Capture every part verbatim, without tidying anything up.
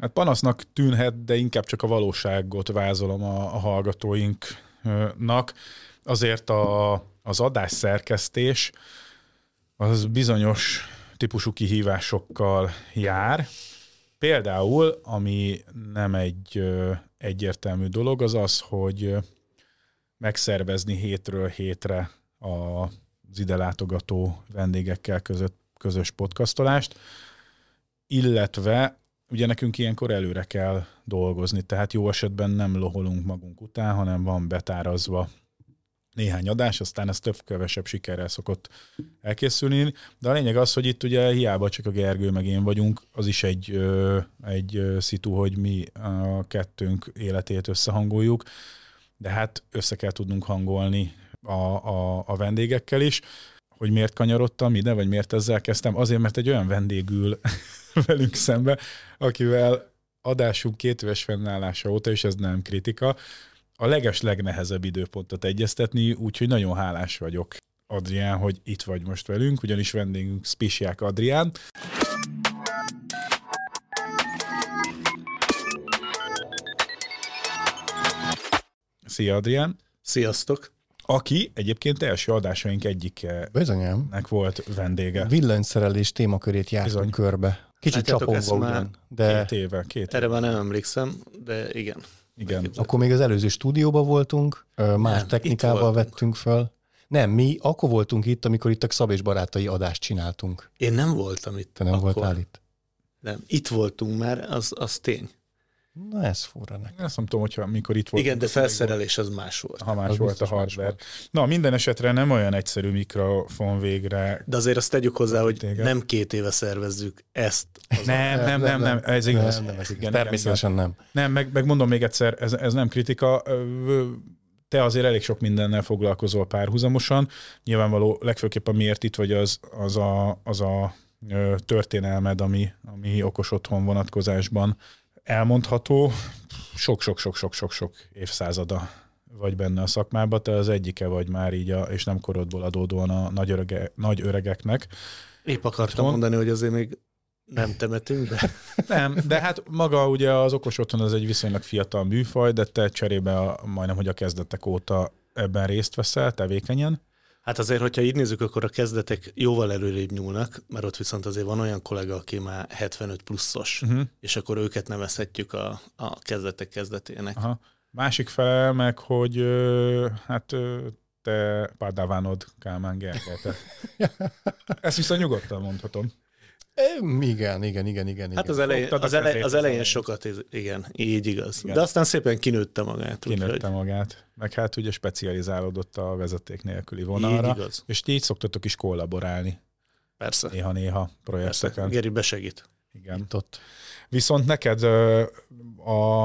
Hát panasznak tűnhet, de inkább csak a valóságot vázolom a, a hallgatóinknak. Azért a, az adásszerkesztés az bizonyos típusú kihívásokkal jár. Például, ami nem egy egyértelmű dolog, az az, hogy megszervezni hétről hétre az ide látogató vendégekkel között, közös podcastolást, illetve ugye nekünk ilyenkor előre kell dolgozni, tehát jó esetben nem loholunk magunk után, hanem van betárazva néhány adás, aztán ez több-kevesebb sikerrel szokott elkészülni, de a lényeg az, hogy itt ugye hiába csak a Gergő meg én vagyunk, az is egy, egy szitu, hogy mi a kettőnk életét összehangoljuk, de hát össze kell tudnunk hangolni a, a, a vendégekkel is. Hogy miért kanyarodtam ide, vagy miért ezzel kezdtem? Azért, mert egy olyan vendégül velünk szembe, akivel adásunk két éves fennállása óta, és ez nem kritika, a leges legnehezebb időpontot egyeztetni, úgyhogy nagyon hálás vagyok, Adrián, hogy itt vagy most velünk, ugyanis vendégünk Szpisják Adrián. Szia, Adrián! Sziasztok! Aki egyébként első adásaink egyikenek volt vendége. Villanyszerelés témakörét jártunk Bizony. körbe. Kicsit csapogva ugyan. De... Két éve, két éve. Erre már nem emlékszem, de igen. igen. Akkor még az előző stúdióban voltunk, más nem, technikával vettünk föl. Nem, mi akkor voltunk itt, amikor itt a Szab és Barátai adást csináltunk. Én nem voltam itt. Te nem akkor. voltál itt? Nem, itt voltunk már, az, az tény. Na ez fura nekem. Azt nem tudom, hogyha amikor itt volt. Igen, de felszerelés az más volt. Ha más az volt a hardware. Na, minden esetre nem olyan egyszerű mikrofon végre. De azért azt tegyük hozzá, hogy téged. nem két éve szervezzük ezt. Nem, nem, nem, nem, ez igaz. Természetesen nem. Nem, meg, meg mondom még egyszer, ez, ez nem kritika. Te azért elég sok mindennel foglalkozol párhuzamosan. Nyilvánvaló legfőképpen miért itt vagy az, az a, az a történelmed, ami, ami okos otthon vonatkozásban elmondható, sok-sok-sok-sok-sok-sok évszázada vagy benne a szakmában, te az egyike vagy már így, a, és nem korodból adódóan a nagy, örege, nagy öregeknek. Épp akartam otthon. mondani, hogy azért még nem temetünk, de... Nem, de hát maga ugye az okos otthon az egy viszonylag fiatal műfaj, de te cserébe a, majdnem, hogy a kezdetek óta ebben részt veszel, tevékenyen. Hát azért, hogyha így nézzük, akkor a kezdetek jóval előrébb nyúlnak, mert ott viszont azért van olyan kollega, aki már hetvenöt pluszos, uh-huh. és akkor őket nevezhetjük a, a kezdetek kezdetének. Aha. Másik fele meg, hogy hát te pádávánod Kálmán Gergelyt. Ezt viszont nyugodtan mondhatom. Igen, igen, igen, igen. Hát az, elej, az, elej, az elején sokat, igen, így igaz. Igen. De aztán szépen kinőtte magát. Kinőtte úgy, hogy... magát. Meg hát ugye specializálódott a vezeték nélküli vonalra. Így igaz. És így szoktatok is kollaborálni. Persze. Néha-néha projekteken. Geri besegít. Igen. Itt ott. Viszont neked a,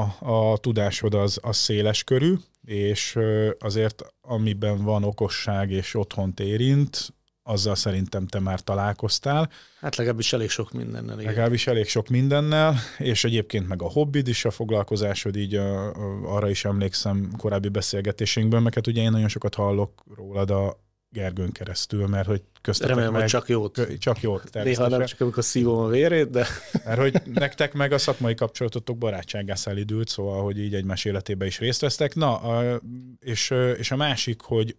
a tudásod az, az széles körű, és azért amiben van okosság és otthont érint, azzal szerintem te már találkoztál. Hát legalábbis elég sok mindennel. Igen. Legalábbis elég sok mindennel, és egyébként meg a hobbid is, a foglalkozásod, így a, a, arra is emlékszem korábbi beszélgetésünkből, mert hát ugye én nagyon sokat hallok rólad a Gergőn keresztül, mert hogy köztetek Remélem, meg... Remélem, csak jót. Csak jót, természetesen. Néha nem csak amikor szívom a vérét, de... Mert hogy nektek meg a szakmai kapcsolatotok barátsággá szelidült, szóval, hogy így egymás életében is részt vesztek. Na, a, és, és a másik, hogy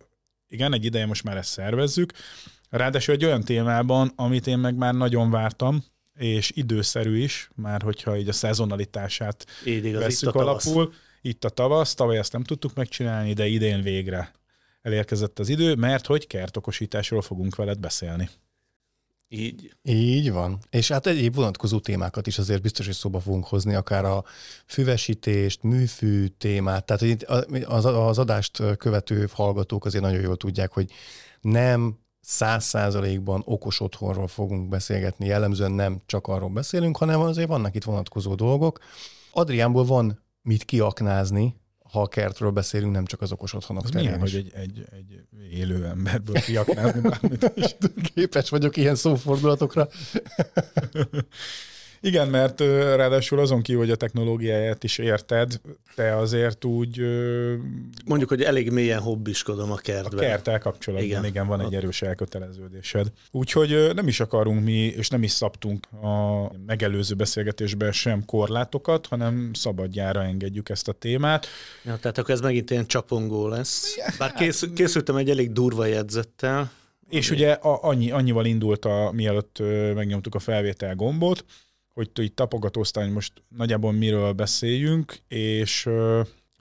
igen, egy ideje most már ezt szervezzük, ráadásul egy olyan témában, amit én meg már nagyon vártam, és időszerű is, már hogyha így a szezonalitását veszük alapul. Itt a tavasz, tavaly ezt nem tudtuk megcsinálni, de idén végre elérkezett az idő, mert hogy kertokosításról fogunk veled beszélni. Így. Így van. És hát egyéb vonatkozó témákat is azért biztos, hogy szóba fogunk hozni, akár a füvesítést, műfű témát. Tehát itt az adást követő hallgatók azért nagyon jól tudják, hogy nem száz százalékban okos otthonról fogunk beszélgetni, jellemzően nem csak arról beszélünk, hanem azért vannak itt vonatkozó dolgok. Adriánból van mit kiaknázni, ha a kertről beszélünk, nem csak az okos otthonok az terén milyen, is. hogy egy, egy, egy élő emberből kiaknázni bármit is. Képes vagyok ilyen szófordulatokra. Igen, mert ráadásul azon kívül, hogy a technológiáját is érted, te azért úgy... Mondjuk, hogy elég mélyen hobbiskodom a kertben. A kerttel kapcsolatban, igen, igen van egy erős elköteleződésed. Úgyhogy nem is akarunk mi, és nem is szabtunk a megelőző beszélgetésben sem korlátokat, hanem szabadjára engedjük ezt a témát. Ja, tehát akkor ez megint ilyen csapongó lesz. Bár kész, készültem egy elég durva jegyzettel. És ugye a, annyi, annyival indult, a, mielőtt megnyomtuk a felvétel gombot, hogy így tapogatóztál, hogy most nagyjából miről beszéljünk, és,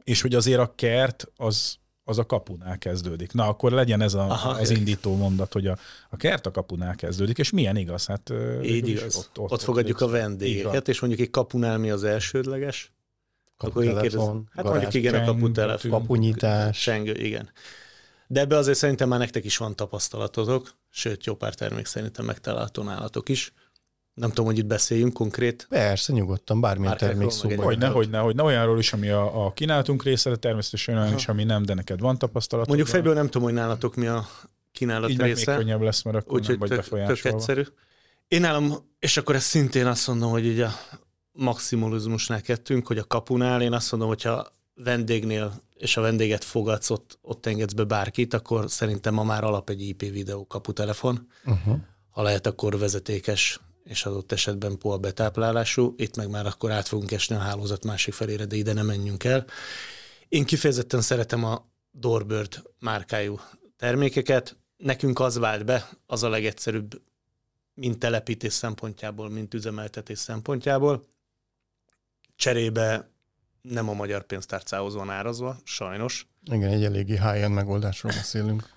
és hogy azért a kert az, az a kapunál kezdődik. Na, akkor legyen ez a, Aha, az indító mondat, hogy a, a kert a kapunál kezdődik, és milyen igaz? Hát, így igaz. Ott, ott, ott fogadjuk ott, a vendégeket, és mondjuk egy kapunál mi az elsődleges? Kaputelefon, hát mondjuk igen, a kaputelefon. Kapunyítás. Csengő, igen. De ebbe azért szerintem már nektek is van tapasztalatotok, sőt, jó pár termék szerintem megtalálható nálatok is. Nem tudom, hogy itt beszéljünk konkrét. Persze, nyugodtan, bármilyen termék szóban. Hogyne, hogyne, hogyne, olyanról is, ami a, a kínálatunk része, de természetesen olyan is, ami nem, de neked van tapasztalatod. Mondjuk fejből nem tudom, hogy nálatok mi a kínálat így része. Így meg még könnyebb lesz, mert akkor úgy, nem vagy tök, befolyásolva. Tök egyszerű. Én nálam, és akkor ezt szintén azt mondom, hogy így a maximalizmusnál kettünk, hogy a kapunál, én azt mondom, hogyha vendégnél és a vendéget fogadsz, ott, ott engedsz be bárkit, akkor szerintem ma már alap egy I P videó kaputelefon. Uh-huh. Ha lehet, akkor vezetékes és adott esetben pé o á betáplálású. Itt meg már akkor át fogunk esni a hálózat másik felére, de ide nem menjünk el. Én kifejezetten szeretem a Doorbird márkájú termékeket. Nekünk az vált be, az a legegyszerűbb, mint telepítés szempontjából, mint üzemeltetés szempontjából. Cserébe nem a magyar pénztárcához van árazva, sajnos. Igen, egy eléggé high-end megoldásról beszélünk.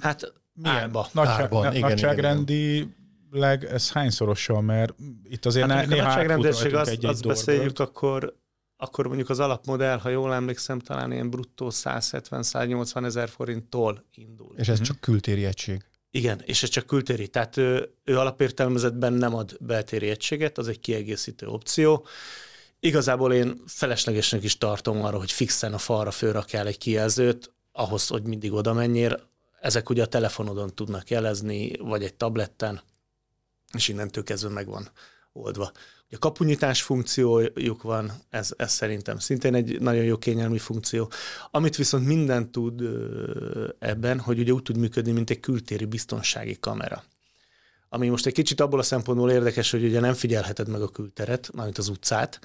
Hát árba. Nagyságrendi... Leg, ez hányszorosan, mert itt azért hát, néha átfutalhatunk az, egy-egy azt beszéljük, akkor, akkor mondjuk az alapmodell, ha jól emlékszem, talán ilyen bruttó száz hetven száz nyolcvan ezer forinttól indul. És ez mm-hmm. csak kültéri egység. Igen, és ez csak kültéri. Tehát ő, ő alapértelmezetben nem ad beltéri egységet, az egy kiegészítő opció. Igazából én feleslegesnek is tartom arra, hogy fixen a falra fölrakjál egy kijelzőt, ahhoz, hogy mindig oda menjél. Ezek ugye a telefonodon tudnak jelezni, vagy egy tabletten, és innentől kezdve meg van oldva. A kapunyítás funkciójuk van, ez, ez szerintem szintén egy nagyon jó kényelmi funkció. Amit viszont minden tud ebben, hogy ugye úgy tud működni, mint egy kültéri biztonsági kamera. Ami most egy kicsit abból a szempontból érdekes, hogy ugye nem figyelheted meg a külteret, mármint az utcát,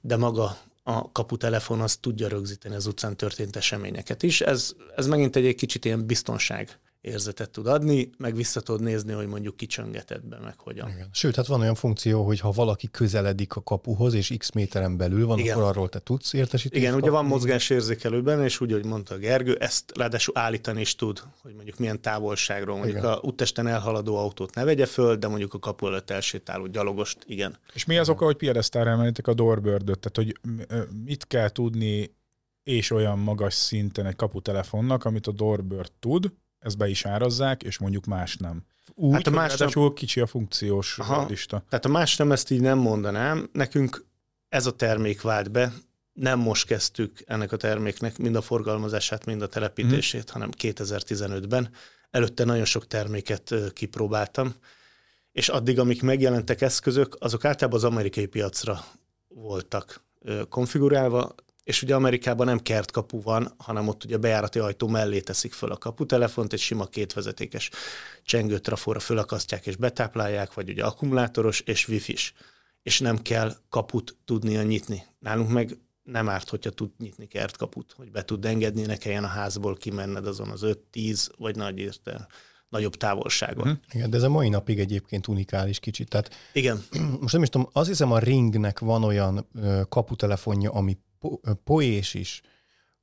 de maga a kaputelefon az tudja rögzíteni az utcán történt eseményeket is. Ez, ez megint egy kicsit ilyen biztonság érzetet tud adni, meg vissza tudod nézni, hogy mondjuk kicsöngeted be, meg hogyan. Igen. Sőt, hát van olyan funkció, hogy ha valaki közeledik a kapuhoz, és x méteren belül van, igen, akkor arról te tudsz értesítést. Igen, kapni. Ugye van mozgásérzékelőben, és úgy, hogy mondta Gergő, ezt ráadásul állítani is tud, hogy mondjuk milyen távolságról, mondjuk igen, a úttesten elhaladó autót ne vegye föl, de mondjuk a kapu előtt elsétáló gyalogost, igen. És mi az oka, hogy piedesztálra emelítik a Doorbird-öt? Tehát, hogy mit kell tudni, és olyan magas szinten egy kaputelefonnak, amit a Doorbird tud, ezt be is árazzák, és mondjuk más nem. Úgy, hát a más nem... kicsi a funkciós Aha, lista. Tehát a más nem, ezt így nem mondanám. Nekünk ez a termék vált be, nem most kezdtük ennek a terméknek mind a forgalmazását, mind a telepítését, mm. hanem kétezer-tizenötben. Előtte nagyon sok terméket kipróbáltam, és addig, amik megjelentek eszközök, azok általában az amerikai piacra voltak konfigurálva, és ugye Amerikában nem kertkapu van, hanem ott ugye a bejárati ajtó mellé teszik föl a kaputelefont, egy sima kétvezetékes csengőtrafóra fölakasztják és betáplálják, vagy ugye akkumulátoros és wifi-s. És nem kell kaput tudnia nyitni. Nálunk meg nem árt, hogyha tud nyitni kertkaput, hogy be tud engedni, ne kelljen a házból kimenned azon az öt tíz vagy nagy értel. Nagyobb távolságon. Mm-hmm. Igen, de ez a mai napig egyébként unikális kicsit. Tehát igen. Most nem is tudom, azt hiszem a Ringnek van olyan ö, kaputelefonja, ami po- poés is,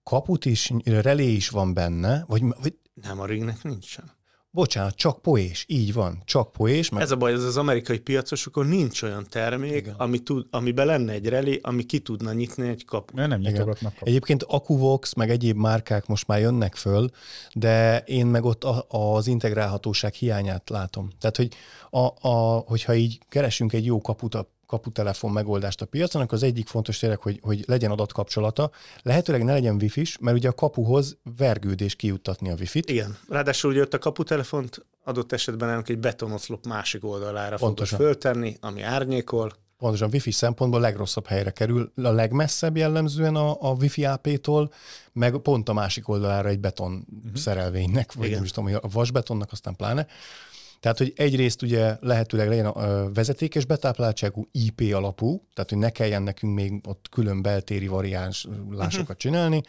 kaput is, relé is van benne, vagy, vagy... Nem, a Ringnek nincsen. Bocsánat, csak poés, így van, csak poés. Mert... Ez a baj, ez az amerikai piacosokon nincs olyan termék, ami tud, amiben lenne egy relé, ami ki tudna nyitni egy kaput. Nem, nem nyitogatnak kaput. Egyébként Akuvox, meg egyéb márkák most már jönnek föl, de én meg ott a, az integrálhatóság hiányát látom. Tehát, hogy a, a, hogyha így keresünk egy jó kaput a kaputelefon megoldást a piacon, akkor az egyik fontos tényleg, hogy, hogy legyen adatkapcsolata. Lehetőleg ne legyen wifis, mert ugye a kapuhoz vergődés kijuttatni a wifit. Igen. Ráadásul ugye ott a kaputelefont adott esetben egy betonoszlop másik oldalára fontos föltenni, ami árnyékol. Pontosan wifi szempontból a legrosszabb helyre kerül, a legmesszebb jellemzően a, a wifi á pé-tól, meg pont a másik oldalára egy beton uh-huh. szerelvénynek, vagy nem is tudom, a vasbetonnak, aztán pláne. Tehát, hogy egyrészt ugye lehetőleg legyen a vezetékes betápláltságú i pé alapú, tehát, hogy ne kelljen nekünk még ott külön beltéri variánlásokat uh-huh. csinálni,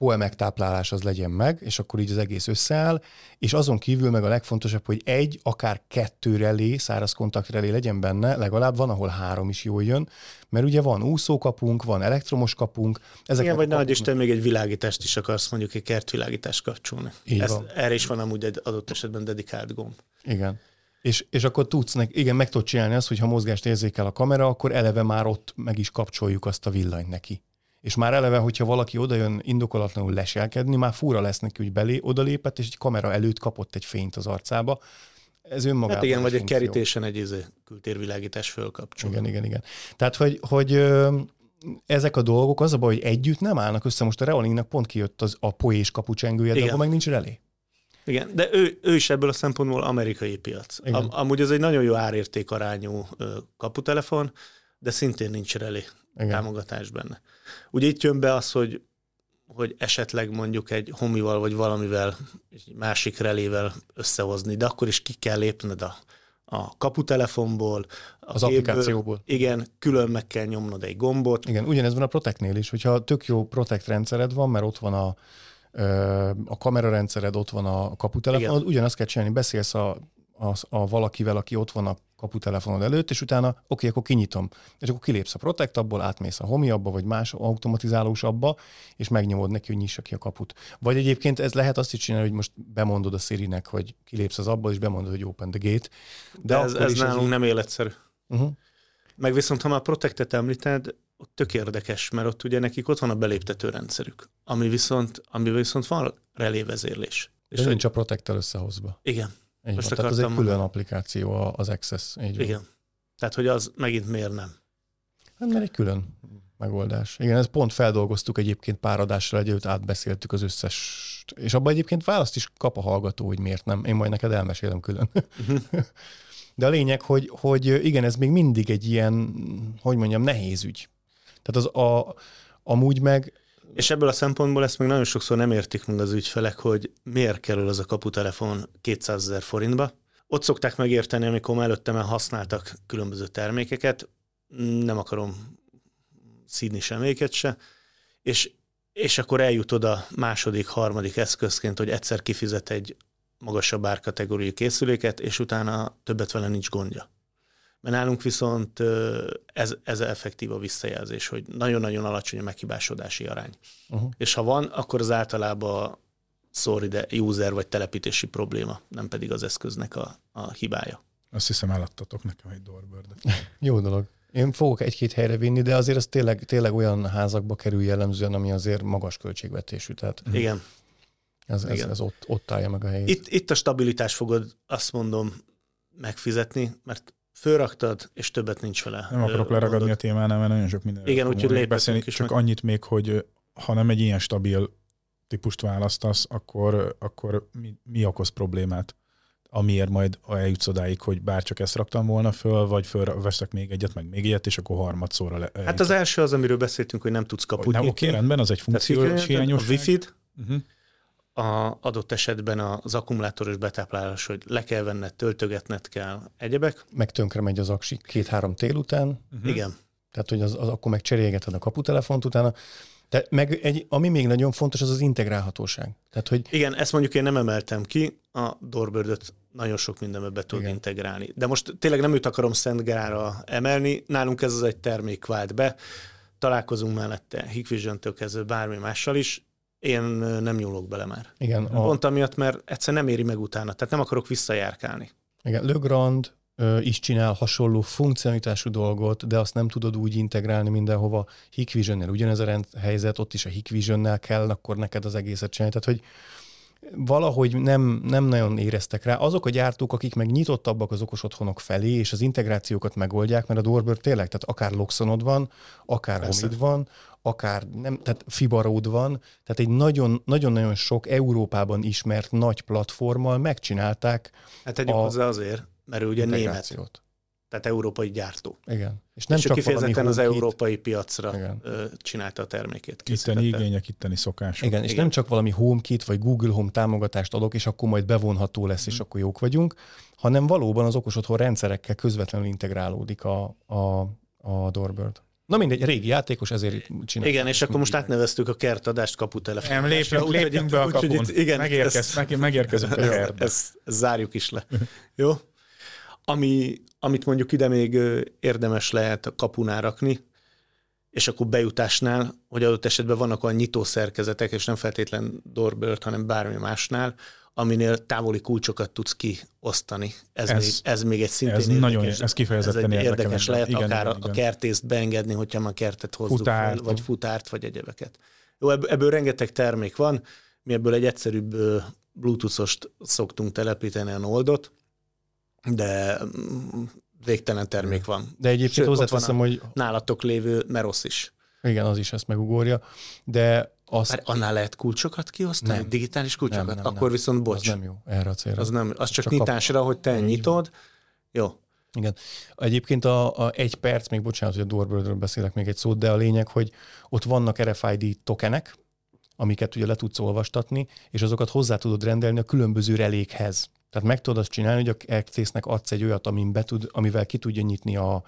o e megtáplálás az legyen meg, és akkor így az egész összeáll, és azon kívül meg a legfontosabb, hogy egy, akár kettő relé, száraz kontakt relé legyen benne, legalább van, ahol három is jól jön, mert ugye van úszókapunk, van elektromos kapunk. Igen, vagy nehogy Isten még egy világítást is akarsz, mondjuk egy kertvilágítást kapcsolni. Ezt, erre is van amúgy egy adott esetben dedikált gomb. Igen. És, és akkor tudsz, nek, igen, meg tudod csinálni azt, hogy ha mozgást érzékel a kamera, akkor eleve már ott meg is kapcsoljuk azt a villanyt neki. És már eleve, hogyha valaki odajön indokolatlanul leselkedni, már fura lesz neki, hogy belé odalépett, és egy kamera előtt kapott egy fényt az arcába. Ez önmagában. Hát igen, vagy egy funkció. Kerítésen egy izé, kültérvilágítás fölkapcsol. Igen, igen, igen. Tehát, hogy, hogy ezek a dolgok, az a baj, hogy együtt nem állnak össze. Most a Reolinknak pont kijött az, a poés kapucsengője, de abban meg nincs relé. Igen, de ő, ő is ebből a szempontból amerikai piac. Am, amúgy ez egy nagyon jó árértékarányú kaputelefon, de szintén nincs relé. Igen. Támogatás benne. Ugye itt jön be az, hogy, hogy esetleg mondjuk egy homival, vagy valamivel, egy másik relével összehozni, de akkor is ki kell lépned a, a kaputelefonból, a az gépből, applikációból. Igen, külön meg kell nyomnod egy gombot. Igen, ugyanez van a Protectnél is, hogyha tök jó Protect rendszered van, mert ott van a, a kamerarendszered, ott van a kaputelefonod, ugyanazt kell csinálni, beszélsz a A, a valakivel, aki ott van a kaputelefonod előtt, és utána, oké, akkor kinyitom. És akkor kilépsz a Protect abból, átmész a Homi abba, vagy más automatizálós abba, és megnyomod neki, hogy nyissa ki a kaput. Vagy egyébként ez lehet azt is csinálni, hogy most bemondod a Sirinek, hogy kilépsz az abba, és bemondod, hogy open the gate. De, De ez, ez nálunk így... nem életszerű. Uh-huh. Meg viszont, ha már Protectet említed, ott tök érdekes, mert ott ugye nekik ott van a beléptető rendszerük, ami viszont, ami viszont van relévezérlés. És nincs a Protecttel összehozva. Igen. Most tehát az egy külön mondani. Applikáció az Access. Igen. Van. Tehát, hogy az megint miért nem? Hát mert egy külön megoldás. Igen, ezt pont feldolgoztuk egyébként pár adásra, együtt átbeszéltük az összes, és abban egyébként választ is kap a hallgató, hogy miért nem. Én majd neked elmesélem külön. Uh-huh. De a lényeg, hogy, hogy igen, ez még mindig egy ilyen, hogy mondjam, nehéz ügy. Tehát az a, amúgy meg... És ebből a szempontból ezt még nagyon sokszor nem értik meg az ügyfelek, hogy miért kerül az a kaputelefon kétszázezer forintba. Ott szokták megérteni, amikor már előtte már használtak különböző termékeket, nem akarom szídni semmiket se, és, és akkor eljut oda második, harmadik eszközként, hogy egyszer kifizet egy magasabb árkategóriú készüléket, és utána többet vele nincs gondja. Mert nálunk viszont ez, ez effektív a visszajelzés, hogy nagyon-nagyon alacsony a meghibásodási arány. Uh-huh. És ha van, akkor az általában sorry, de user vagy telepítési probléma, nem pedig az eszköznek a, a hibája. Azt hiszem, eladtatok nekem egy Doorbirdet. Jó dolog. Én fogok egy-két helyre vinni, de azért az tényleg, tényleg olyan házakba kerül jellemzően, ami azért magas költségvetésű. Tehát... Igen. Ez, ez, Igen. ez ott, ott állja meg a helyét. Itt, itt a stabilitás fogod, azt mondom, megfizetni, mert fölraktad, és többet nincs vele. Nem akarok leragadni mondod. A témánál, mert nagyon sok mindenről. Igen, úgyhogy léphetünk is. Csak meg. Annyit még, hogy ha nem egy ilyen stabil típust választasz, akkor, akkor mi, mi okoz problémát? Amiért majd eljutsz odáig, hogy bárcsak ezt raktam volna föl, vagy fölveszek még egyet, meg még egyet, és akkor harmadszorra le. Hát az első az, amiről beszéltünk, hogy nem tudsz kaput nyitni. Oké, rendben, az egy funkciós hiányosság. A wifi-t, uh-huh. a adott esetben az akkumulátoros betáplálás, hogy le kell venned, töltögetned kell, egyebek. Meg tönkre megy az aksi két-három tél után. Uh-huh. Igen. Tehát, hogy az, az akkor meg cserélgeted a kaputelefont utána. De meg egy, ami még nagyon fontos, az az integrálhatóság. Tehát, hogy... Igen, ezt mondjuk én nem emeltem ki, a Doorbird-öt nagyon sok mindenbe be tud Igen. integrálni. De most tényleg nem őt akarom szentgrára emelni, nálunk ez az egy termék vált be, találkozunk mellette Hikvision-től kezdve bármi mással is, én nem nyúlok bele már. Igen, a... Pont amiatt, mert egyszer nem éri meg utána, tehát nem akarok visszajárkálni. Igen, Le Grand ö, is csinál hasonló funkcionalitású dolgot, de azt nem tudod úgy integrálni mindenhova. Hikvision-nél ugyanez a rend, helyzet, ott is a Hikvision-nál kell, akkor neked az egészet csinálni. Tehát, hogy valahogy nem, nem nagyon éreztek rá. Azok a gyártók, akik meg nyitottabbak az okos otthonok felé, és az integrációkat megoldják, mert a Doorbird tényleg, tehát akár Loxonod van, akár Homid van, akár nem, tehát Fibaród van, tehát egy nagyon-nagyon sok Európában ismert nagy platformmal megcsinálták. Hát tegyük hozzá azért, mert ugye német. Tehát európai gyártó. Igen. És nem és csak kifejezetten az európai piacra igen. csinálta a termékét. Itteni igények, itteni szokások. Igen, és igen. nem csak valami HomeKit vagy Google Home támogatást adok, és akkor majd bevonható lesz, és mm. akkor jók vagyunk, hanem valóban az okos otthon rendszerekkel közvetlenül integrálódik a, a, a Doorbird. Na mindegy, régi játékos, ezért csináljuk. Igen, és akkor most átneveztük a kertadást kaputelefonásra. Nem, lépjünk, lépjünk be a kapun. Igen, megérkezünk, ezt, megérkezünk a kertbe. Ezt zárjuk is le. Jó? Ami, amit mondjuk ide még érdemes lehet a kapunál rakni, és akkor bejutásnál, hogy adott esetben vannak olyan nyitószerkezetek, és nem feltétlen Doorbird, hanem bármi másnál, aminél távoli kulcsokat tudsz kiosztani. Ez, ez, még, ez még egy szintén ez érdekes. Nagyon, ez kifejezetten ez egy érdekes lehet, igen, akár igen, a kertészt beengedni, hogyha már kertet hozzuk futárt, fel, vagy futárt, vagy egyebeket. Jó, ebből rengeteg termék van, mi ebből egy egyszerűbb Bluetooth-ost szoktunk telepíteni a Noldot, de végtelen termék van. De egyébként hozzáteszem, hogy... nálatok lévő Merosz is. Igen, az is ezt megugorja, de... Azt... Már annál lehet kulcsokat kiosztani? Nem. Digitális kulcsokat? Nem, nem, Akkor nem. viszont bocs. Az nem jó, erre a célra. Az, nem, az csak, csak nyitásra, kap... hogy te nyitod. Jó. Igen. Egyébként a, a egy perc, még bocsánat, hogy a Doorbirdről beszélek még egy szót, de a lényeg, hogy ott vannak er ef i dé tokenek, amiket ugye le tudsz olvastatni, és azokat hozzá tudod rendelni a különböző relékhez. Tehát meg tudod azt csinálni, hogy a kertésznek adsz egy olyat, amin be tud, amivel ki tudja nyitni a...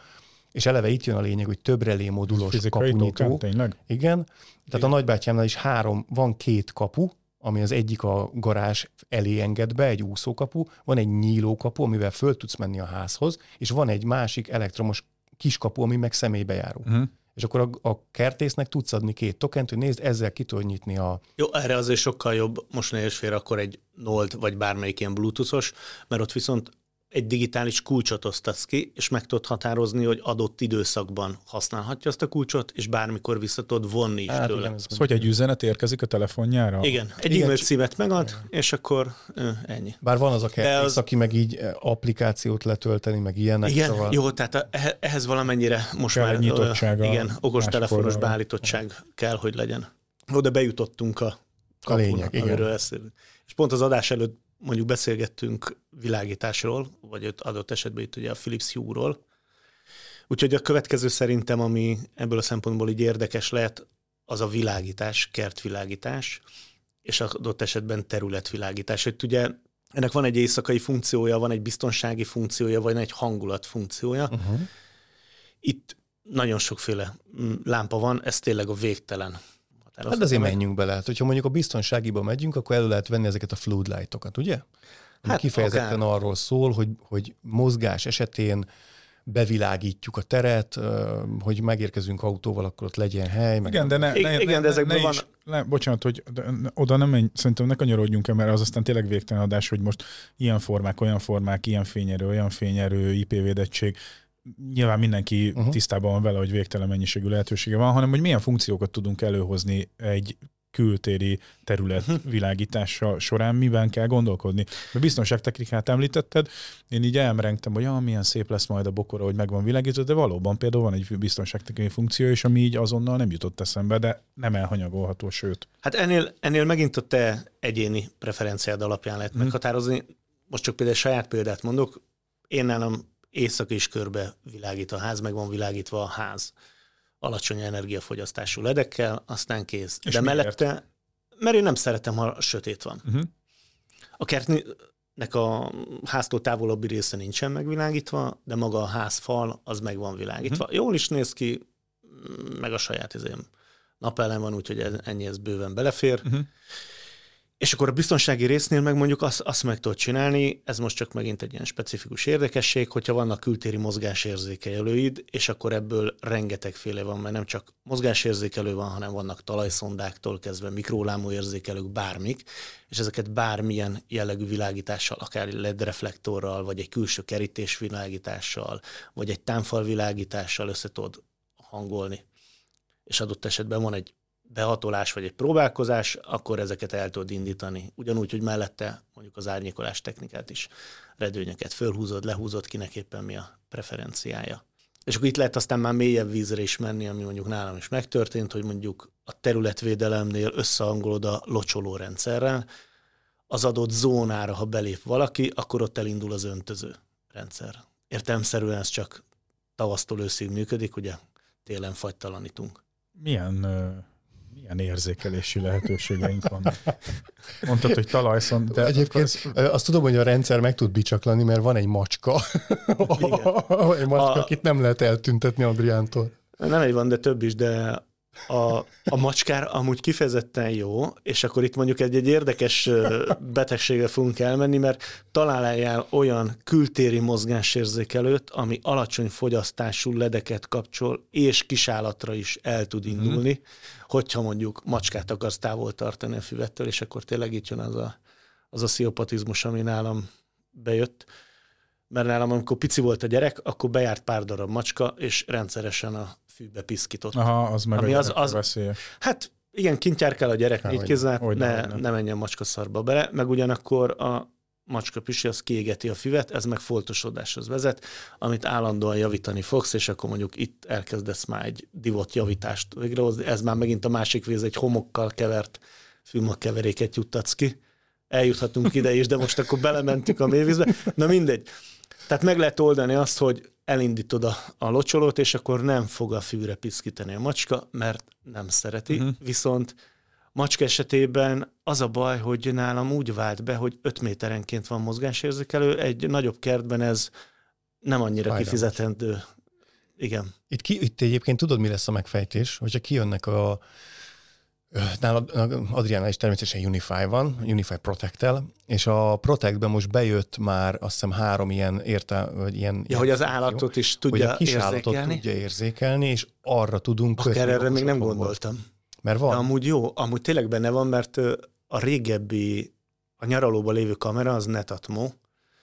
És eleve itt jön a lényeg, hogy több relé modulos kapunyitó. Tényleg? Igen. Tehát igen. A nagybátyámnál is három, van két kapu, ami az egyik a garázs elé enged be, egy úszókapu, van egy nyílókapu, amivel föl tudsz menni a házhoz, és van egy másik elektromos kiskapu, ami meg személybejáró. Uh-huh. És akkor a, a kertésznek tudsz adni két tokent, hogy nézd, ezzel ki tudod nyitni a... Jó, erre azért sokkal jobb, most ne félre, akkor egy Nold, vagy bármelyik ilyen Bluetooth-os, mert ott viszont egy digitális kulcsot osztasz ki, és meg tudod határozni, hogy adott időszakban használhatja azt a kulcsot, és bármikor vissza tudod vonni is hát, tőle. Igen, szóval, hogy egy üzenet érkezik a telefonjára? Igen, egy igen, e-mail címet megad, igen. és akkor ö, ennyi. Bár van az a kertész, az... aki meg így applikációt letölteni, meg ilyenek. Igen, szóval... jó, tehát ehhez valamennyire most kell már nyitottsága, igen, okostelefonos beállítottság igen. kell, hogy legyen. Oda bejutottunk a kapun, amiről beszélünk. És pont az adás előtt mondjuk beszélgettünk világításról, vagy adott esetben itt ugye a Philips Hue-ról. Úgyhogy a következő szerintem, ami ebből a szempontból így érdekes lehet, az a világítás, kertvilágítás, és adott esetben területvilágítás. Itt ugye ennek van egy éjszakai funkciója, van egy biztonsági funkciója, vagy egy hangulat funkciója. Uh-huh. Itt nagyon sokféle lámpa van, ez tényleg a végtelen. Hát de azért menjünk bele. Hát, hogyha mondjuk a biztonságiba megyünk, akkor elő lehet venni ezeket a floodlight-okat, ugye? Hát kifejezetten akár. Arról szól, hogy, hogy mozgás esetén bevilágítjuk a teret, hogy megérkezünk autóval, akkor ott legyen hely. Meg igen, de ne, ne, igen, ne, de ezekben ne van... Is, ne, bocsánat, hogy oda nem menj, szerintem ne kanyarodjunk el, mert az aztán tényleg végtelen adás, hogy most ilyen formák, olyan formák, ilyen fényerő, olyan fényerő, i pé védettség. Nyilván mindenki uh-huh. tisztában van vele, hogy végtelen mennyiségű lehetősége van, hanem hogy milyen funkciókat tudunk előhozni egy kültéri terület világítása során, miben kell gondolkodni. A biztonságtechnikát említetted, én így elmerengtem, hogy ja, milyen szép lesz majd a bokora, hogy meg van világítva, de valóban például van egy biztonságtechnikai funkció, és ami így azonnal nem jutott eszembe, de nem elhanyagolható, sőt. Hát ennél, ennél megint a te egyéni preferenciád alapján lehet hmm. meghatározni. Most csak például saját példát mondok, én nálam éjszaka is körbe világít a ház, meg van világítva a ház. Alacsony energiafogyasztású ledekkel, aztán kész. És de mellette, miért? Mert én nem szeretem, ha sötét van. Uh-huh. A kertnek a háztól távolabbi része nincsen megvilágítva, de maga a házfal, az meg van világítva. Uh-huh. Jól is néz ki, meg a saját izém. Napelem van, úgyhogy ennyi ez bőven belefér. Uh-huh. És akkor a biztonsági résznél meg mondjuk azt, azt meg tudod csinálni, ez most csak megint egy ilyen specifikus érdekesség, hogyha vannak kültéri mozgásérzékelőid, és akkor ebből rengetegféle van, mert nem csak mozgásérzékelő van, hanem vannak talajszondáktól kezdve mikrolámúérzékelők, bármik, és ezeket bármilyen jellegű világítással, akár ledreflektorral, vagy egy külső kerítés világítással, vagy egy támfal világítással össze tudod hangolni. És adott esetben van egy behatolás vagy egy próbálkozás, akkor ezeket el tudod indítani. Ugyanúgy, hogy mellette mondjuk az árnyékolás technikát is, redőnyeket fölhúzod, lehúzod, kinek éppen mi a preferenciája. És akkor itt lehet aztán már mélyebb vízre is menni, ami mondjuk nálam is megtörtént, hogy mondjuk a területvédelemnél összehangolod a locsoló rendszerrel, az adott zónára, ha belép valaki, akkor ott elindul az öntöző rendszer. értelemszerűen ez csak tavasztól őszig működik, ugye télen fagytalanítunk. Milyen, milyen érzékelési lehetőségeink vannak? Mondtad, hogy talajszon, de... Egyébként ez... azt tudom, hogy a rendszer meg tud bicsaklani, mert van egy macska. Egy macska, a... akit nem lehet eltüntetni Adriántól. Nem egy van, de több is, de... A, a macskár amúgy kifejezetten jó, és akkor itt mondjuk egy, egy érdekes betegségre fogunk elmenni, mert találjál olyan kültéri mozgásérzékelőt, ami alacsony fogyasztású ledeket kapcsol, és kisállatra is el tud indulni, hmm. hogyha mondjuk macskát akarsz távol tartani a füvettől, és akkor tényleg itt jön az a, az a sziopatizmus, ami nálam bejött. Mert nálam, amikor pici volt a gyerek, akkor bejárt pár darab macska, és rendszeresen a fűbe piszkított. Aha, az meg ami az, az veszélyes. Hát igen, kint jár kell a gyerek négy kézzel, ne, ne, ne. ne menjen macska szarba bele, meg ugyanakkor a macska pisi az kiégeti a füvet, ez meg foltosodáshoz vezet, amit állandóan javítani fogsz, és akkor mondjuk itt elkezdesz már egy divott javítást végrehozni. Ez már megint a másik víz, egy homokkal kevert fűmagkeveréket juttatsz ki. Eljuthatunk ide is, de most akkor belementünk a mélyvízbe. Na mindegy. Tehát meg lehet oldani azt, hogy elindítod a, a locsolót, és akkor nem fog a fűre piszkíteni a macska, mert nem szereti. Uh-huh. Viszont macska esetében az a baj, hogy nálam úgy vált be, hogy öt méterenként van mozgásérzékelő, egy nagyobb kertben ez nem annyira Fájdalmas. Kifizetendő. Igen. Itt, ki, itt egyébként tudod, mi lesz a megfejtés, hogyha kijönnek a... Nálad, Adriánál is természetesen Unify van, Unify Protect-tel, és a Protect-ben most bejött már azt hiszem három ilyen érte, vagy ilyen... Ja, hogy az állatot is tudja hogy a kis érzékelni. Állatot tudja érzékelni, és arra tudunk... Akár erre még nem gondoltam. Mert van. De amúgy jó, amúgy tényleg benne van, mert a régebbi, a nyaralóban lévő kamera az Netatmo.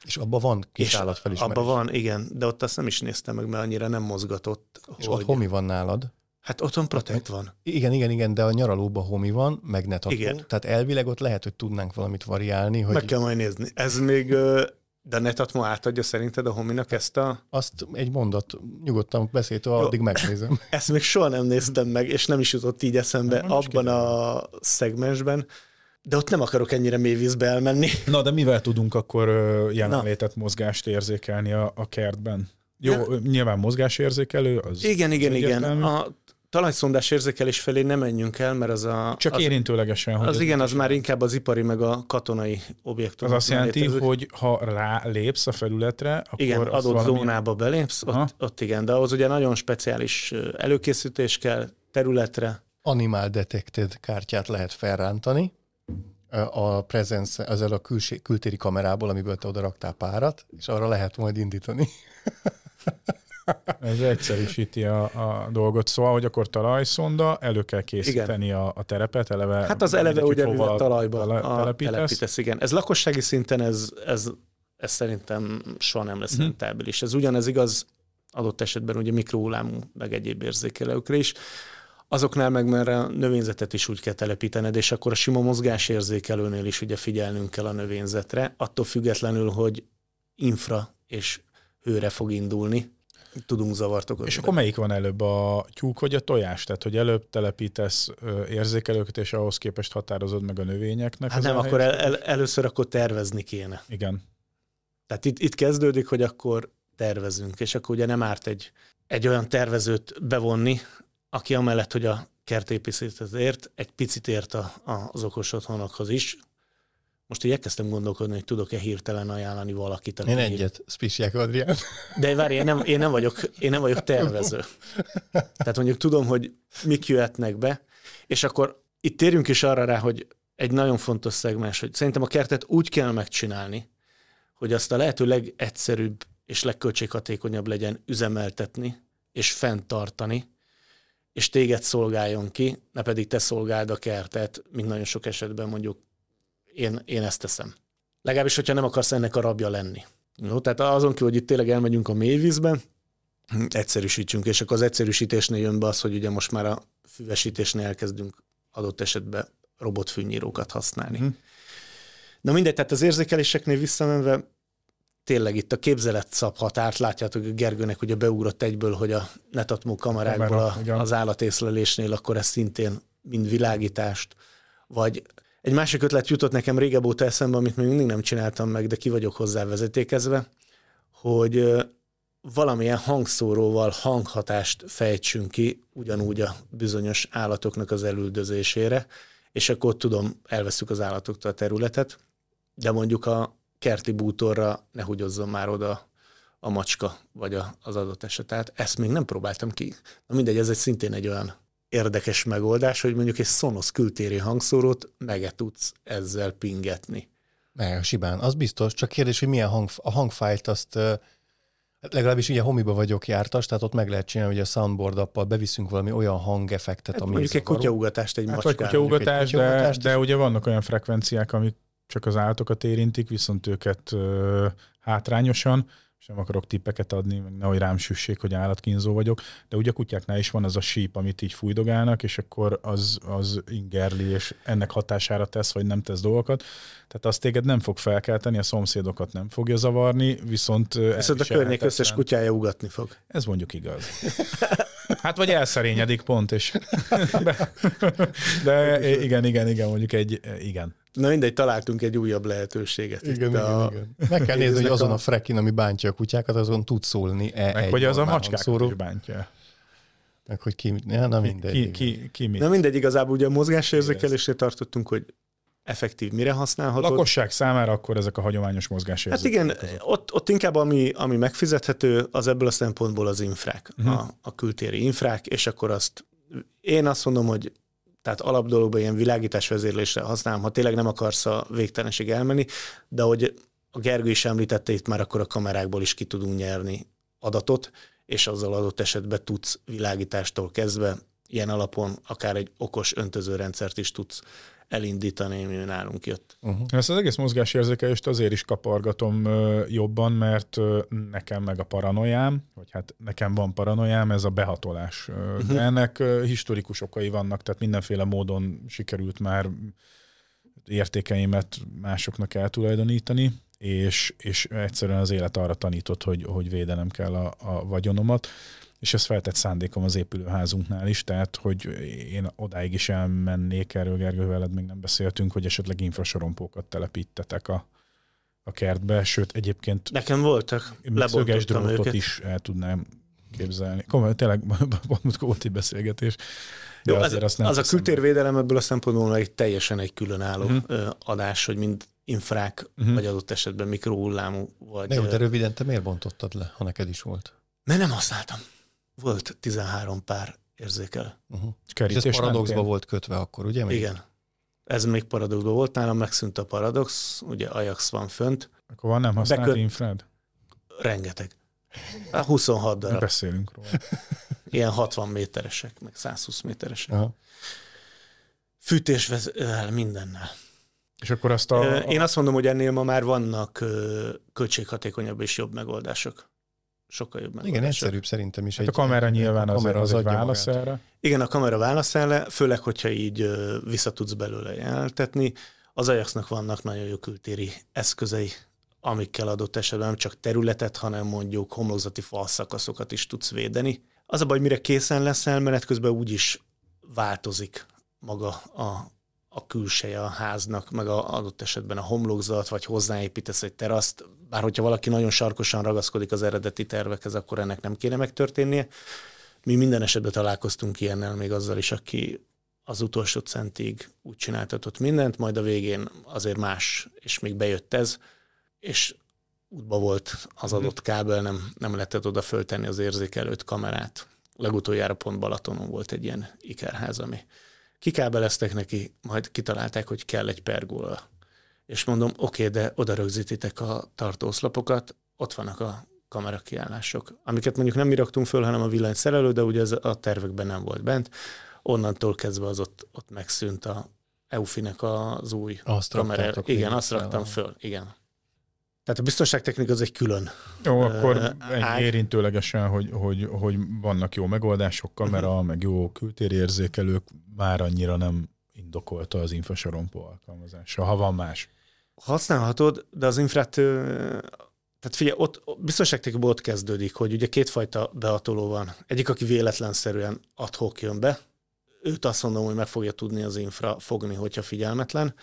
És abban van kis állatfelismerés. Abban van, igen, de ott azt nem is néztem meg, mert annyira nem mozgatott. És hogy... ott homi van nálad. Hát otthon Protect van. Igen, igen, igen, de a nyaralóban homi van, meg Netatmo. Tehát elvileg ott lehet, hogy tudnánk valamit variálni. Hogy... Meg kell majd nézni. Ez még, de Netatmo átadja szerinted a hominak ezt a... Azt egy mondat, nyugodtan beszéltől, addig megnézem. Ezt még soha nem néztem meg, és nem is jutott így eszembe nem, abban nem a szegmensben, de ott nem akarok ennyire mély vízbe elmenni. Na, de mivel tudunk akkor jelenlétet mozgást érzékelni a, a kertben? Jó, nem. Nyilván mozgásérzékelő? Az igen, igen, igen. A... talajszondás érzékelés felé nem menjünk el, mert az a... Csak az, érintőlegesen. Az, az igen, az már inkább az ipari meg a katonai objektum. Az azt jelenti, létezik. Hogy ha rálépsz a felületre, akkor... Igen, adott valami... zónába belépsz, ott, ott igen, de ahhoz ugye nagyon speciális előkészítés kell területre. Animal Detected kártyát lehet felrántani a presence, ezzel a külsé, kültéri kamerából, amiből te oda raktál párat, és arra lehet majd indítani. Ez egyszerűsíti a, a dolgot. Szóval, hogy akkor talajszonda, elő kell készíteni a, a terepet, eleve... Hát az eleve ugye a talajban a telepítesz, igen. Ez lakossági szinten, ez, ez, ez szerintem soha nem lesz rentábilis. Ez ugyanez igaz adott esetben ugye mikrohullámú, meg egyéb érzékelőkre is. Azoknál meg már a növényzetet is úgy kell telepítened, és akkor a sima mozgásérzékelőnél is ugye figyelnünk kell a növényzetre, attól függetlenül, hogy infra és hőre fog indulni. Tudunk zavart okozni. És akkor melyik van előbb, a tyúk vagy a tojás? Tehát, hogy előbb telepítesz érzékelőket, és ahhoz képest határozod meg a növényeknek? Hát nem, akkor el, el, először akkor tervezni kéne. Igen. Tehát itt, itt kezdődik, hogy akkor tervezünk, és akkor ugye nem árt egy, egy olyan tervezőt bevonni, aki amellett, hogy a kertépészethez ért, egy picit ért a, a, az okos otthonokhoz is. Most így elkezdtem gondolkodni, hogy tudok-e hirtelen ajánlani valakit. Én egyet, Szpisják Adrián. De várj, én nem, én, nem vagyok, én nem vagyok tervező. Tehát mondjuk tudom, hogy mik jöhetnek be, és akkor itt térjünk is arra rá, hogy egy nagyon fontos szegmens, hogy szerintem a kertet úgy kell megcsinálni, hogy azt a lehető legegyszerűbb és legköltséghatékonyabb legyen üzemeltetni és fenntartani, és téged szolgáljon ki, ne pedig te szolgáld a kertet, mint nagyon sok esetben mondjuk Én, én ezt teszem. Legalábbis, hogyha nem akarsz ennek a rabja lenni. Jó, tehát azon kívül, hogy itt tényleg elmegyünk a mélyvízbe, egyszerűsítsünk, és akkor az egyszerűsítésnél jön be az, hogy ugye most már a füvesítésnél elkezdünk adott esetben robotfűnyírókat használni. Mm. Na mindegy, tehát az érzékeléseknél visszamenve tényleg itt a képzelet szab határt, látjátok, hogy Gergőnek ugye beugrott egyből, hogy a Netatmo kamerákból a kamera, a, az állatészlelésnél, akkor ez szintén mind világítást, vagy... Egy másik ötlet jutott nekem régebb óta eszembe, amit még mindig nem csináltam meg, de ki vagyok hozzá vezetékezve, hogy valamilyen hangszóróval hanghatást fejtsünk ki, ugyanúgy a bizonyos állatoknak az elüldözésére, és akkor tudom, elveszük az állatoktól a területet, de mondjuk a kerti bútorra ne húgyozzon már oda a macska, vagy a, az adott esetát. Ezt még nem próbáltam ki. Na mindegy, ez egy szintén egy olyan érdekes megoldás, hogy mondjuk egy Sonos kültéri hangszórót meg tudsz ezzel pingetni. Ne, simán, az biztos. Csak kérdés, hogy milyen hang, a hangfájlt azt... Legalábbis ugye homiba vagyok jártas, tehát ott meg lehet csinálni, hogy a soundboard appal beviszünk valami olyan hangeffektet, hát ami... Mondjuk egy kutyaugatást, egy hát macskán. Vagy kutyaugatást, de, kutyaugatást. De ugye vannak olyan frekvenciák, amik csak az állatokat érintik, viszont őket ö, hátrányosan, és nem akarok tippeket adni, meg nehogy rám süssék, hogy állatkínzó vagyok, de ugye a kutyáknál is van az a síp, amit így fújdogálnak, és akkor az, az ingerli, és ennek hatására tesz, vagy nem tesz dolgokat. Tehát azt téged nem fog felkelteni, a szomszédokat nem fogja zavarni, viszont... Viszont a környék összes kutyája ugatni fog. Ez mondjuk igaz. Hát vagy elszerényedik pont, és... De, de igen, igen, igen, mondjuk egy... Igen. Na mindegy, találtunk egy újabb lehetőséget. Igen, igen, a... igen. Meg kell nézni, hogy azon a frekin, ami bántja a kutyákat, azon tud szólni. Meg hogy az a macskákat is bántja. Meg hogy ki... Ja, na mindegy. Ki, ki, ki mit? Na mindegy, igazából ugye a mozgásérzékelésre tartottunk, hogy effektív mire használható. Lakosság számára akkor ezek a hagyományos mozgásérzékelések. Hát igen, ott, ott inkább ami, ami megfizethető, az ebből a szempontból az infrák, uh-huh. a, a kültéri infrák, és akkor azt én azt mondom, hogy tehát alapdologban ilyen világításvezérlésre használom, ha tényleg nem akarsz a végtelenség elmenni, de hogy a Gergő is említette, itt már akkor a kamerákból is ki tudunk nyerni adatot, és azzal adott esetben tudsz világítástól kezdve ilyen alapon akár egy okos öntözőrendszert is tudsz elindítani, ami nálunk jött. Uh-huh. Ezt az egész mozgásérzékelést azért is kapargatom ö, jobban, mert ö, nekem meg a paranoiám, vagy hát nekem van paranoiám, ez a behatolás. Uh-huh. De ennek ö, historikus okai vannak, tehát mindenféle módon sikerült már értékeimet másoknak eltulajdonítani, és, és egyszerűen az élet arra tanított, hogy, hogy védenem kell a, a vagyonomat. És ez feltett szándékom az épülőházunknál is, tehát hogy én odáig is elmennék, erről Gergő veled még nem beszéltünk, hogy esetleg infrasorompókat telepítetek a, a kertbe, sőt egyébként... Nekem voltak, lebontottam őket. Is el tudnám képzelni. Komolyan, tényleg pont volt egy beszélgetés. Jó, az az, az a kültérvédelem ebből a szempontból egy teljesen egy különálló uh-huh. adás, hogy mind infrák, uh-huh. vagy adott esetben mikrohullámú. Vagy... Jó, de röviden te miért bontottad le, ha neked is volt? Mert nem használtam. Volt tizenhárom pár érzékel. Uh-huh. És ez paradoxba volt kötve akkor, ugye? Még? Igen. Ez még paradoxba volt, nálam megszűnt a paradox, ugye Ajax van fönt. Akkor van nem használt Bekö... infrád? Rengeteg. Hát huszonhat darab. Beszélünk róla. Ilyen hatvan méteresek, meg százhúsz méteresek. Uh-huh. Fűtés mindennel. És akkor azt a... Én azt mondom, hogy ennél ma már vannak költséghatékonyabb és jobb megoldások. Sokkal jobb megoldás. Igen, egyszerűbb szerintem is. Hát egy, a kamera nyilván az, az egy válasz erre. Igen, a kamera válasz erre, főleg, hogyha így vissza tudsz belőle jelentetni. Az Ajaxnak vannak nagyon jó kültéri eszközei, amikkel adott esetben nem csak területet, hanem mondjuk homlokzati falszakaszokat is tudsz védeni. Az a baj, mire készen leszel, menet közben úgyis változik maga a, a külseje a háznak, meg a, adott esetben a homlokzat, vagy hozzáépítesz egy teraszt. Bár hogyha valaki nagyon sarkosan ragaszkodik az eredeti tervekhez, akkor ennek nem kéne megtörténnie. Mi minden esetben találkoztunk ilyennel, még azzal is, aki az utolsó centig úgy csináltatott mindent, majd a végén azért más, és még bejött ez, és útba volt az adott kábel, nem, nem lehetett oda föltenni az érzékelőt, kamerát. Legutoljára pont Balatonon volt egy ilyen ikerház, ami kikábeleztek neki, majd kitalálták, hogy kell egy pergola. És mondom, oké, de oda rögzítitek a tartóoszlapokat, ott vannak a kamerakiállások, amiket mondjuk nem mi raktunk föl, hanem a villanyszerelő, de ugye ez a tervekben nem volt bent. Onnantól kezdve az ott, ott megszűnt a Eufinek az új kamera. Igen, azt raktam föl, igen. Tehát a biztonságtechnika az egy külön. Jó, akkor uh, érintőlegesen, hogy, hogy, hogy vannak jó megoldások, kamera, uh-huh. meg jó kültéri érzékelők, már annyira nem indokolta az infrasorompó alkalmazása, ha van más. Használhatod, de az infrát, tehát figyelj, ott biztonságtechnikában ott kezdődik, hogy ugye kétfajta behatoló van. Egyik, aki véletlenszerűen ad-hoc jön be, őt azt mondom, hogy meg fogja tudni az infra fogni, hogyha figyelmetlen.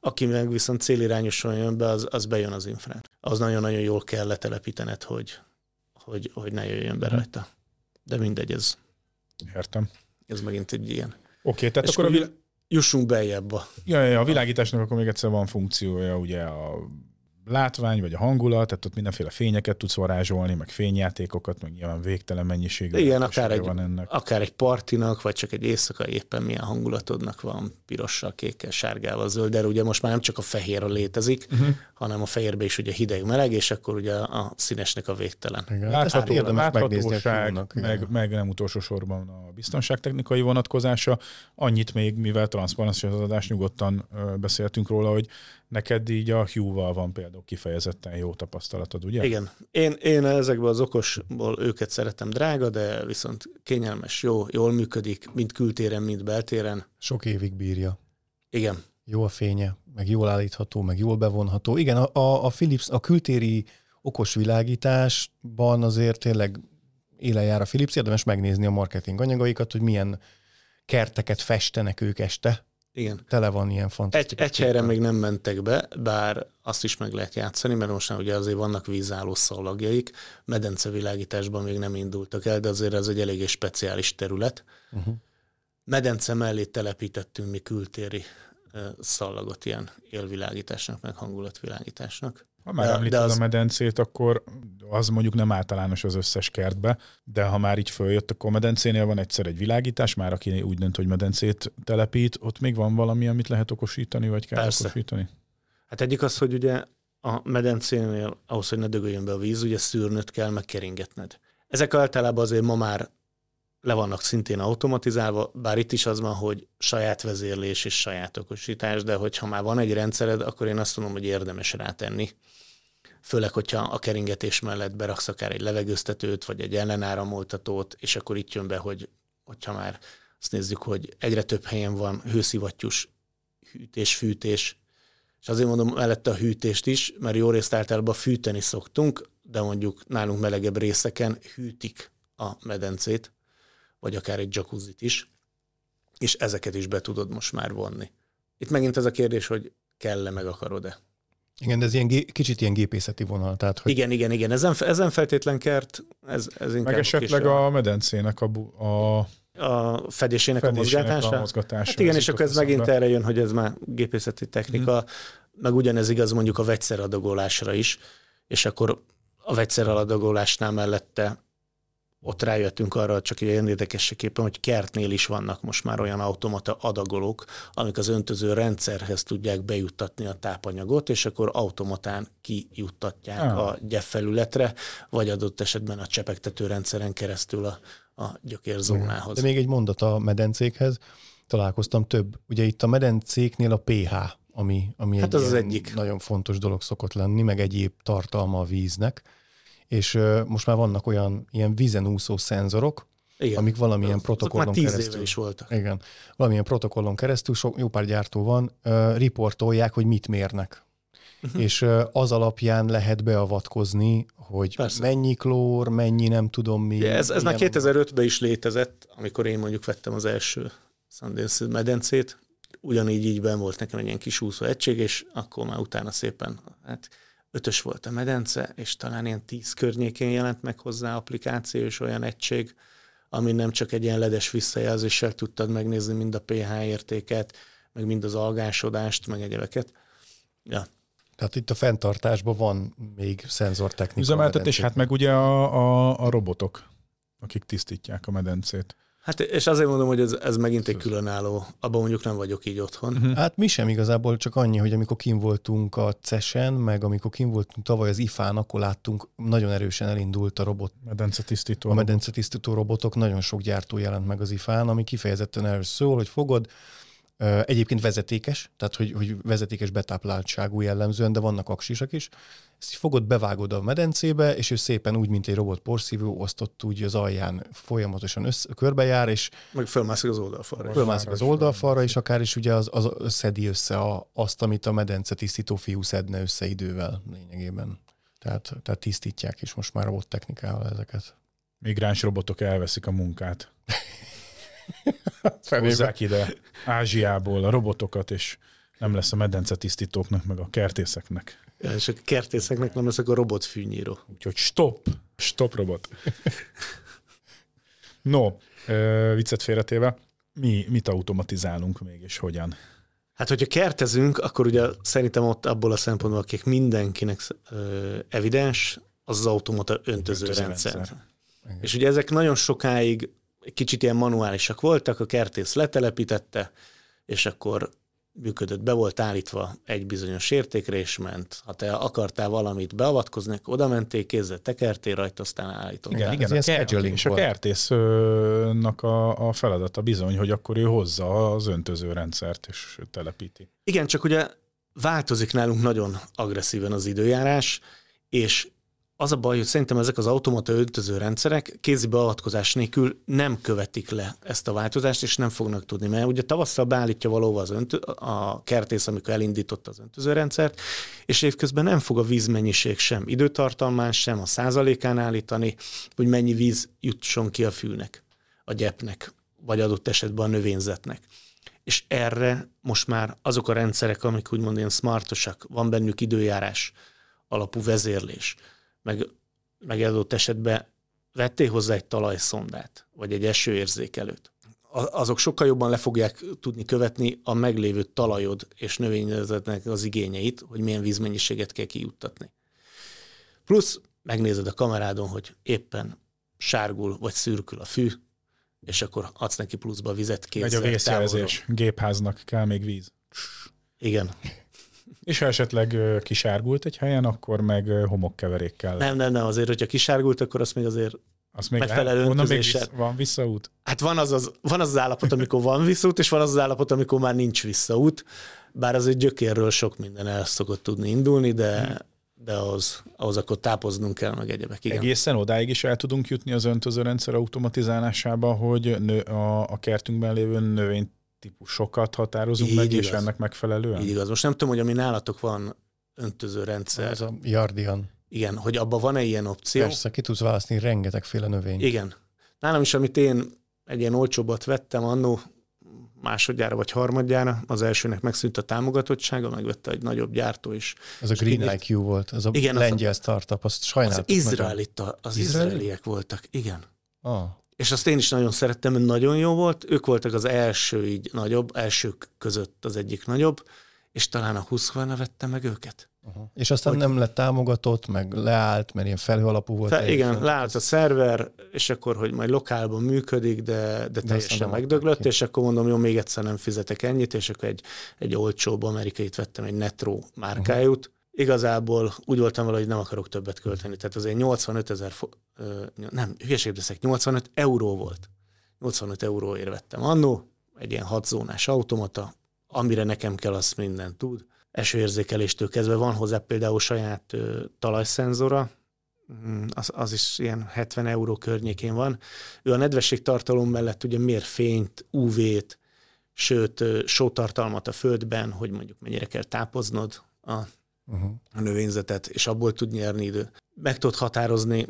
Aki meg viszont célirányosan jön be, az, az bejön az infrát. Az nagyon-nagyon jól kell letelepítened, hogy, hogy, hogy ne jöjjön be rajta. De mindegy, ez... Értem. Ez megint egy ilyen. Oké, okay, tehát és akkor... Vil... Jussunk beljebb a... Ja, ja, a világításnak akkor még egyszer van funkciója, ugye a látvány, vagy a hangulat, tehát ott mindenféle fényeket tudsz varázsolni, meg fényjátékokat, meg nyilván végtelen mennyiségű. Igen, akár egy, van ennek. Akár egy partinak, vagy csak egy éjszaka éppen milyen hangulatodnak van, pirossal, kékkel, sárgával, zölddel, ugye most már nem csak a fehér létezik, uh-huh. hanem a fehérbe is ugye hideg, meleg, és akkor ugye a színesnek a végtelen. Látható, érdemes megnézni, meg, meg nem utolsó sorban a biztonságtechnikai vonatkozása. Annyit még, mivel transzparencia az adás, nyugodtan beszéltünk róla, hogy neked így a Hue-val van például kifejezetten jó tapasztalatod, ugye? Igen. Én, én ezekből az okosból őket szeretem, drága, de viszont kényelmes, jó, jól működik, mind kültéren, mind beltéren. Sok évig bírja. Igen. Jó a fénye, meg jól állítható, meg jól bevonható. Igen, a, a Philips, a kültéri okos világításban azért tényleg élen jár a Philips, érdemes megnézni a marketing anyagaikat, hogy milyen kerteket festenek ők este. Igen. Tele van ilyen fantasztikus. Egy, egy helyre még nem mentek be, bár azt is meg lehet játszani, mert most már ugye azért vannak vízálló szalagjaik, medencevilágításban még nem indultak el, de azért ez egy eléggé speciális terület. Uh-huh. Medence mellé telepítettünk mi kültéri uh, szallagot ilyen élvilágításnak, meg hangulatvilágításnak. Ha már említed az... a medencét, akkor az mondjuk nem általános az összes kertbe, de ha már így följött, akkor medencénél van egyszer egy világítás, már aki úgy dönt, hogy medencét telepít, ott még van valami, amit lehet okosítani, vagy kell Persze. okosítani? Hát egyik az, hogy ugye a medencénél ahhoz, hogy ne dögöljön be a víz, ugye szűrnöd kell, meg keringetned. Ezek általában azért ma már le vannak szintén automatizálva, bár itt is az van, hogy saját vezérlés és saját okosítás, de hogyha már van egy rendszered, akkor én azt mondom, hogy érdemes rátenni. Főleg, hogyha a keringetés mellett beraksz akár egy levegőztetőt, vagy egy ellenáramoltatót, és akkor itt jön be, hogy hogyha már azt nézzük, hogy egyre több helyen van hőszivattyús hűtés, fűtés, és azért mondom mellette a hűtést is, mert jó részt általában fűteni szoktunk, de mondjuk nálunk melegebb részeken hűtik a medencét, vagy akár egy jacuzzit is, és ezeket is be tudod most már vonni. Itt megint ez a kérdés, hogy kell-e, meg akarod-e? Igen, de ez ilyen gé- kicsit ilyen gépészeti vonal. Tehát, hogy... Igen, igen, igen. Ezen, ezen feltétlen kert, ez, ez inkább... Meg esetleg a, a medencének a... Bu- a... a fedésének, fedésének a mozgatása. A mozgatása hát igen, és akkor ez megint erre jön, hogy ez már gépészeti technika, hmm. meg ugyanez igaz mondjuk a vegyszeradagolásra is, és akkor a vegyszeradagolásnál mellette ott rájöttünk arra, csak ilyen érdekességképpen, hogy kertnél is vannak most már olyan automata adagolók, amik az öntöző rendszerhez tudják bejuttatni a tápanyagot, és akkor automatán kijuttatják ah. a gyepfelületre, vagy adott esetben a csepegtető rendszeren keresztül a, a gyökérzónához. De még egy mondat a medencékhez. Találkoztam több. Ugye itt a medencéknél a pé há, ami, ami hát egy az egyik nagyon fontos dolog szokott lenni, meg egyéb tartalma a víznek. És uh, most már vannak olyan ilyen vízen úszó szenzorok, igen, amik valamilyen protokollon keresztül is voltak. Igen, valamilyen protokollon keresztül, sok, jó pár gyártó van, uh, riportolják, hogy mit mérnek. Uh-huh. És uh, az alapján lehet beavatkozni, hogy Persze. mennyi klór, mennyi nem tudom mi. Ja, ez ez már kétezer-ötben is létezett, amikor én mondjuk vettem az első Sundance medencét, ugyanígy így benn volt nekem egy ilyen kis úszó egység, és akkor már utána szépen... Hát, ötös volt a medence, és talán ilyen tíz környékén jelent meg hozzá applikáció és olyan egység, amin nem csak egy ilyen ledes visszajelzéssel tudtad megnézni mind a pé há értéket, meg mind az algásodást, meg egyebeket. Ja. Tehát itt a fenntartásban van még szenzortechnika. Üzemeltetés, hát meg ugye a, a, a robotok, akik tisztítják a medencét. Hát és azért mondom, hogy ez, ez megint egy különálló, abban mondjuk nem vagyok így otthon. Hát mi sem igazából, csak annyi, hogy amikor kim voltunk a Cesen, meg amikor kim voltunk tavaly az ifán, akkor láttunk, nagyon erősen elindult a robot. Medencetisztító a robot. medencetisztító robotok, nagyon sok gyártó jelent meg az ifán, ami kifejezetten erről szól, hogy fogod, egyébként vezetékes, tehát hogy, hogy vezetékes betápláltságú jellemzően, de vannak aksisak is. Ezt fogod, bevágod a medencébe, és ő szépen úgy, mint egy robot porszívő, osztott úgy az alján folyamatosan össze, körbejár, és... Meg fölmászik az oldalfalra. Fölmászik az oldalfalra, és akár is ugye az, az szedi össze a, azt, amit a medence tisztító fiú szedne össze idővel lényegében. Tehát, tehát tisztítják is most már robot technikával ezeket. Migráns robotok elveszik a munkát. Hozzák ide Ázsiából a robotokat, és Nem lesz a medencetisztítóknak, meg a kertészeknek. Ja, és a kertészeknek nem lesz a robotfűnyíró. Úgyhogy stop! Stop robot! No, viccet félretéve, mi, mit automatizálunk még, és hogyan? Hát, hogyha kertezünk, akkor ugye szerintem ott abból a szempontból, akik mindenkinek ö, evidens, az az automata öntöző, öntöző rendszer. rendszer. És ugye ezek nagyon sokáig kicsit ilyen manuálisak voltak, a kertész letelepítette, és akkor működött, be volt állítva egy bizonyos értékre, és ment. Ha te akartál valamit beavatkozni, akkor oda mentél, kézzel tekertél rajta, aztán állítottál. Igen, igen, a scheduling. És a kertésznak a, a feladata bizony, hogy akkor ő hozza az öntöző rendszert, és telepíti. Igen, csak ugye változik nálunk nagyon agresszíven az időjárás, és az a baj, hogy szerintem ezek az automata öntöző rendszerek kézi beavatkozás nélkül nem követik le ezt a változást, és nem fognak tudni, mert ugye tavasszal beállítja valóban az öntö- a kertész, amikor elindította az öntöző rendszert, és évközben nem fog a vízmennyiség sem időtartalmán, sem a százalékán állítani, hogy mennyi víz jutson ki a fűnek, a gyepnek, vagy adott esetben a növényzetnek. És erre most már azok a rendszerek, amik úgymond ilyen smartosak, van bennük időjárás alapú vezérlés, meg, meg adott esetben vettél hozzá egy talajszondát, vagy egy esőérzékelőt. Azok sokkal jobban le fogják tudni követni a meglévő talajod és növényzetnek az igényeit, hogy milyen vízmennyiséget kell kijuttatni. Plusz megnézed a kamerádon, hogy éppen sárgul vagy szürkül a fű, és akkor adsz neki pluszba vizet kétszer. Megy a vészjelzés, gépháznak kell még víz. Igen. És ha esetleg kisárgult egy helyen, akkor meg homokkeverékkel. Nem, nem, nem, azért, hogyha kisárgult, akkor azt még azért azt még megfelelő öntözéssel. Vissza, van visszaút? Hát van az, az, van az az állapot, amikor van visszaút, és van az az állapot, amikor már nincs visszaút. Bár azért gyökérről sok minden el szokott tudni indulni, de, de ahhoz, ahhoz akkor tápoznunk kell, meg egyebek. Igen. Egészen odáig is el tudunk jutni az öntöző rendszer automatizálásába, hogy nő, a, a kertünkben lévő növényt, típusokat határozunk így meg, igaz. És ennek megfelelően? Így igaz. Most nem tudom, hogy ami nálatok van öntöző rendszer. Ez a Yardian. Igen, hogy abban van-e ilyen opció? Persze, ki tudsz választani rengetegféle növényt. Igen. Nálam is, amit én egy ilyen olcsóbbat vettem annó másodjára vagy harmadjára, az elsőnek megszűnt a támogatottsága, megvette egy nagyobb gyártó is. Ez a Green így... i kú volt, ez a igen, lengyel az a... startup, azt sajnáltuk. Az, izraelita, az izraeliek Izraeli? voltak, igen. Ah. És azt én is nagyon szerettem, mert nagyon jó volt. Ők voltak az első így nagyobb, elsők között az egyik nagyobb, és talán a Husqvarna vette meg őket. Aha. És aztán hogy... nem lett támogatott, meg leállt, mert ilyen felhő alapú volt. Fel, igen, fel. Leállt a szerver, és akkor, hogy majd lokálban működik, de, de teljesen megdöglött, és akkor mondom, jó, még egyszer nem fizetek ennyit, és akkor egy, egy olcsóbb amerikait vettem, egy Netro márkájút. Uh-huh. Igazából úgy voltam vele, hogy nem akarok többet költeni. Tehát azért nyolcvanöt ezer, nem, hülyeség leszek, nyolcvanöt euró volt. nyolcvanöt euróért vettem annó, egy ilyen hatzónás automata, amire nekem kell, azt mindent tud. Esőérzékeléstől kezdve van hozzá például saját ö, talajszenzora, az, az is ilyen hetven euró környékén van. Ő a nedvességtartalom mellett ugye mér fényt, ú vét, sőt ö, sótartalmat a földben, hogy mondjuk mennyire kell tápoznod a Uh-huh. a növényzetet, és abból tud nyerni idő. Meg tudod határozni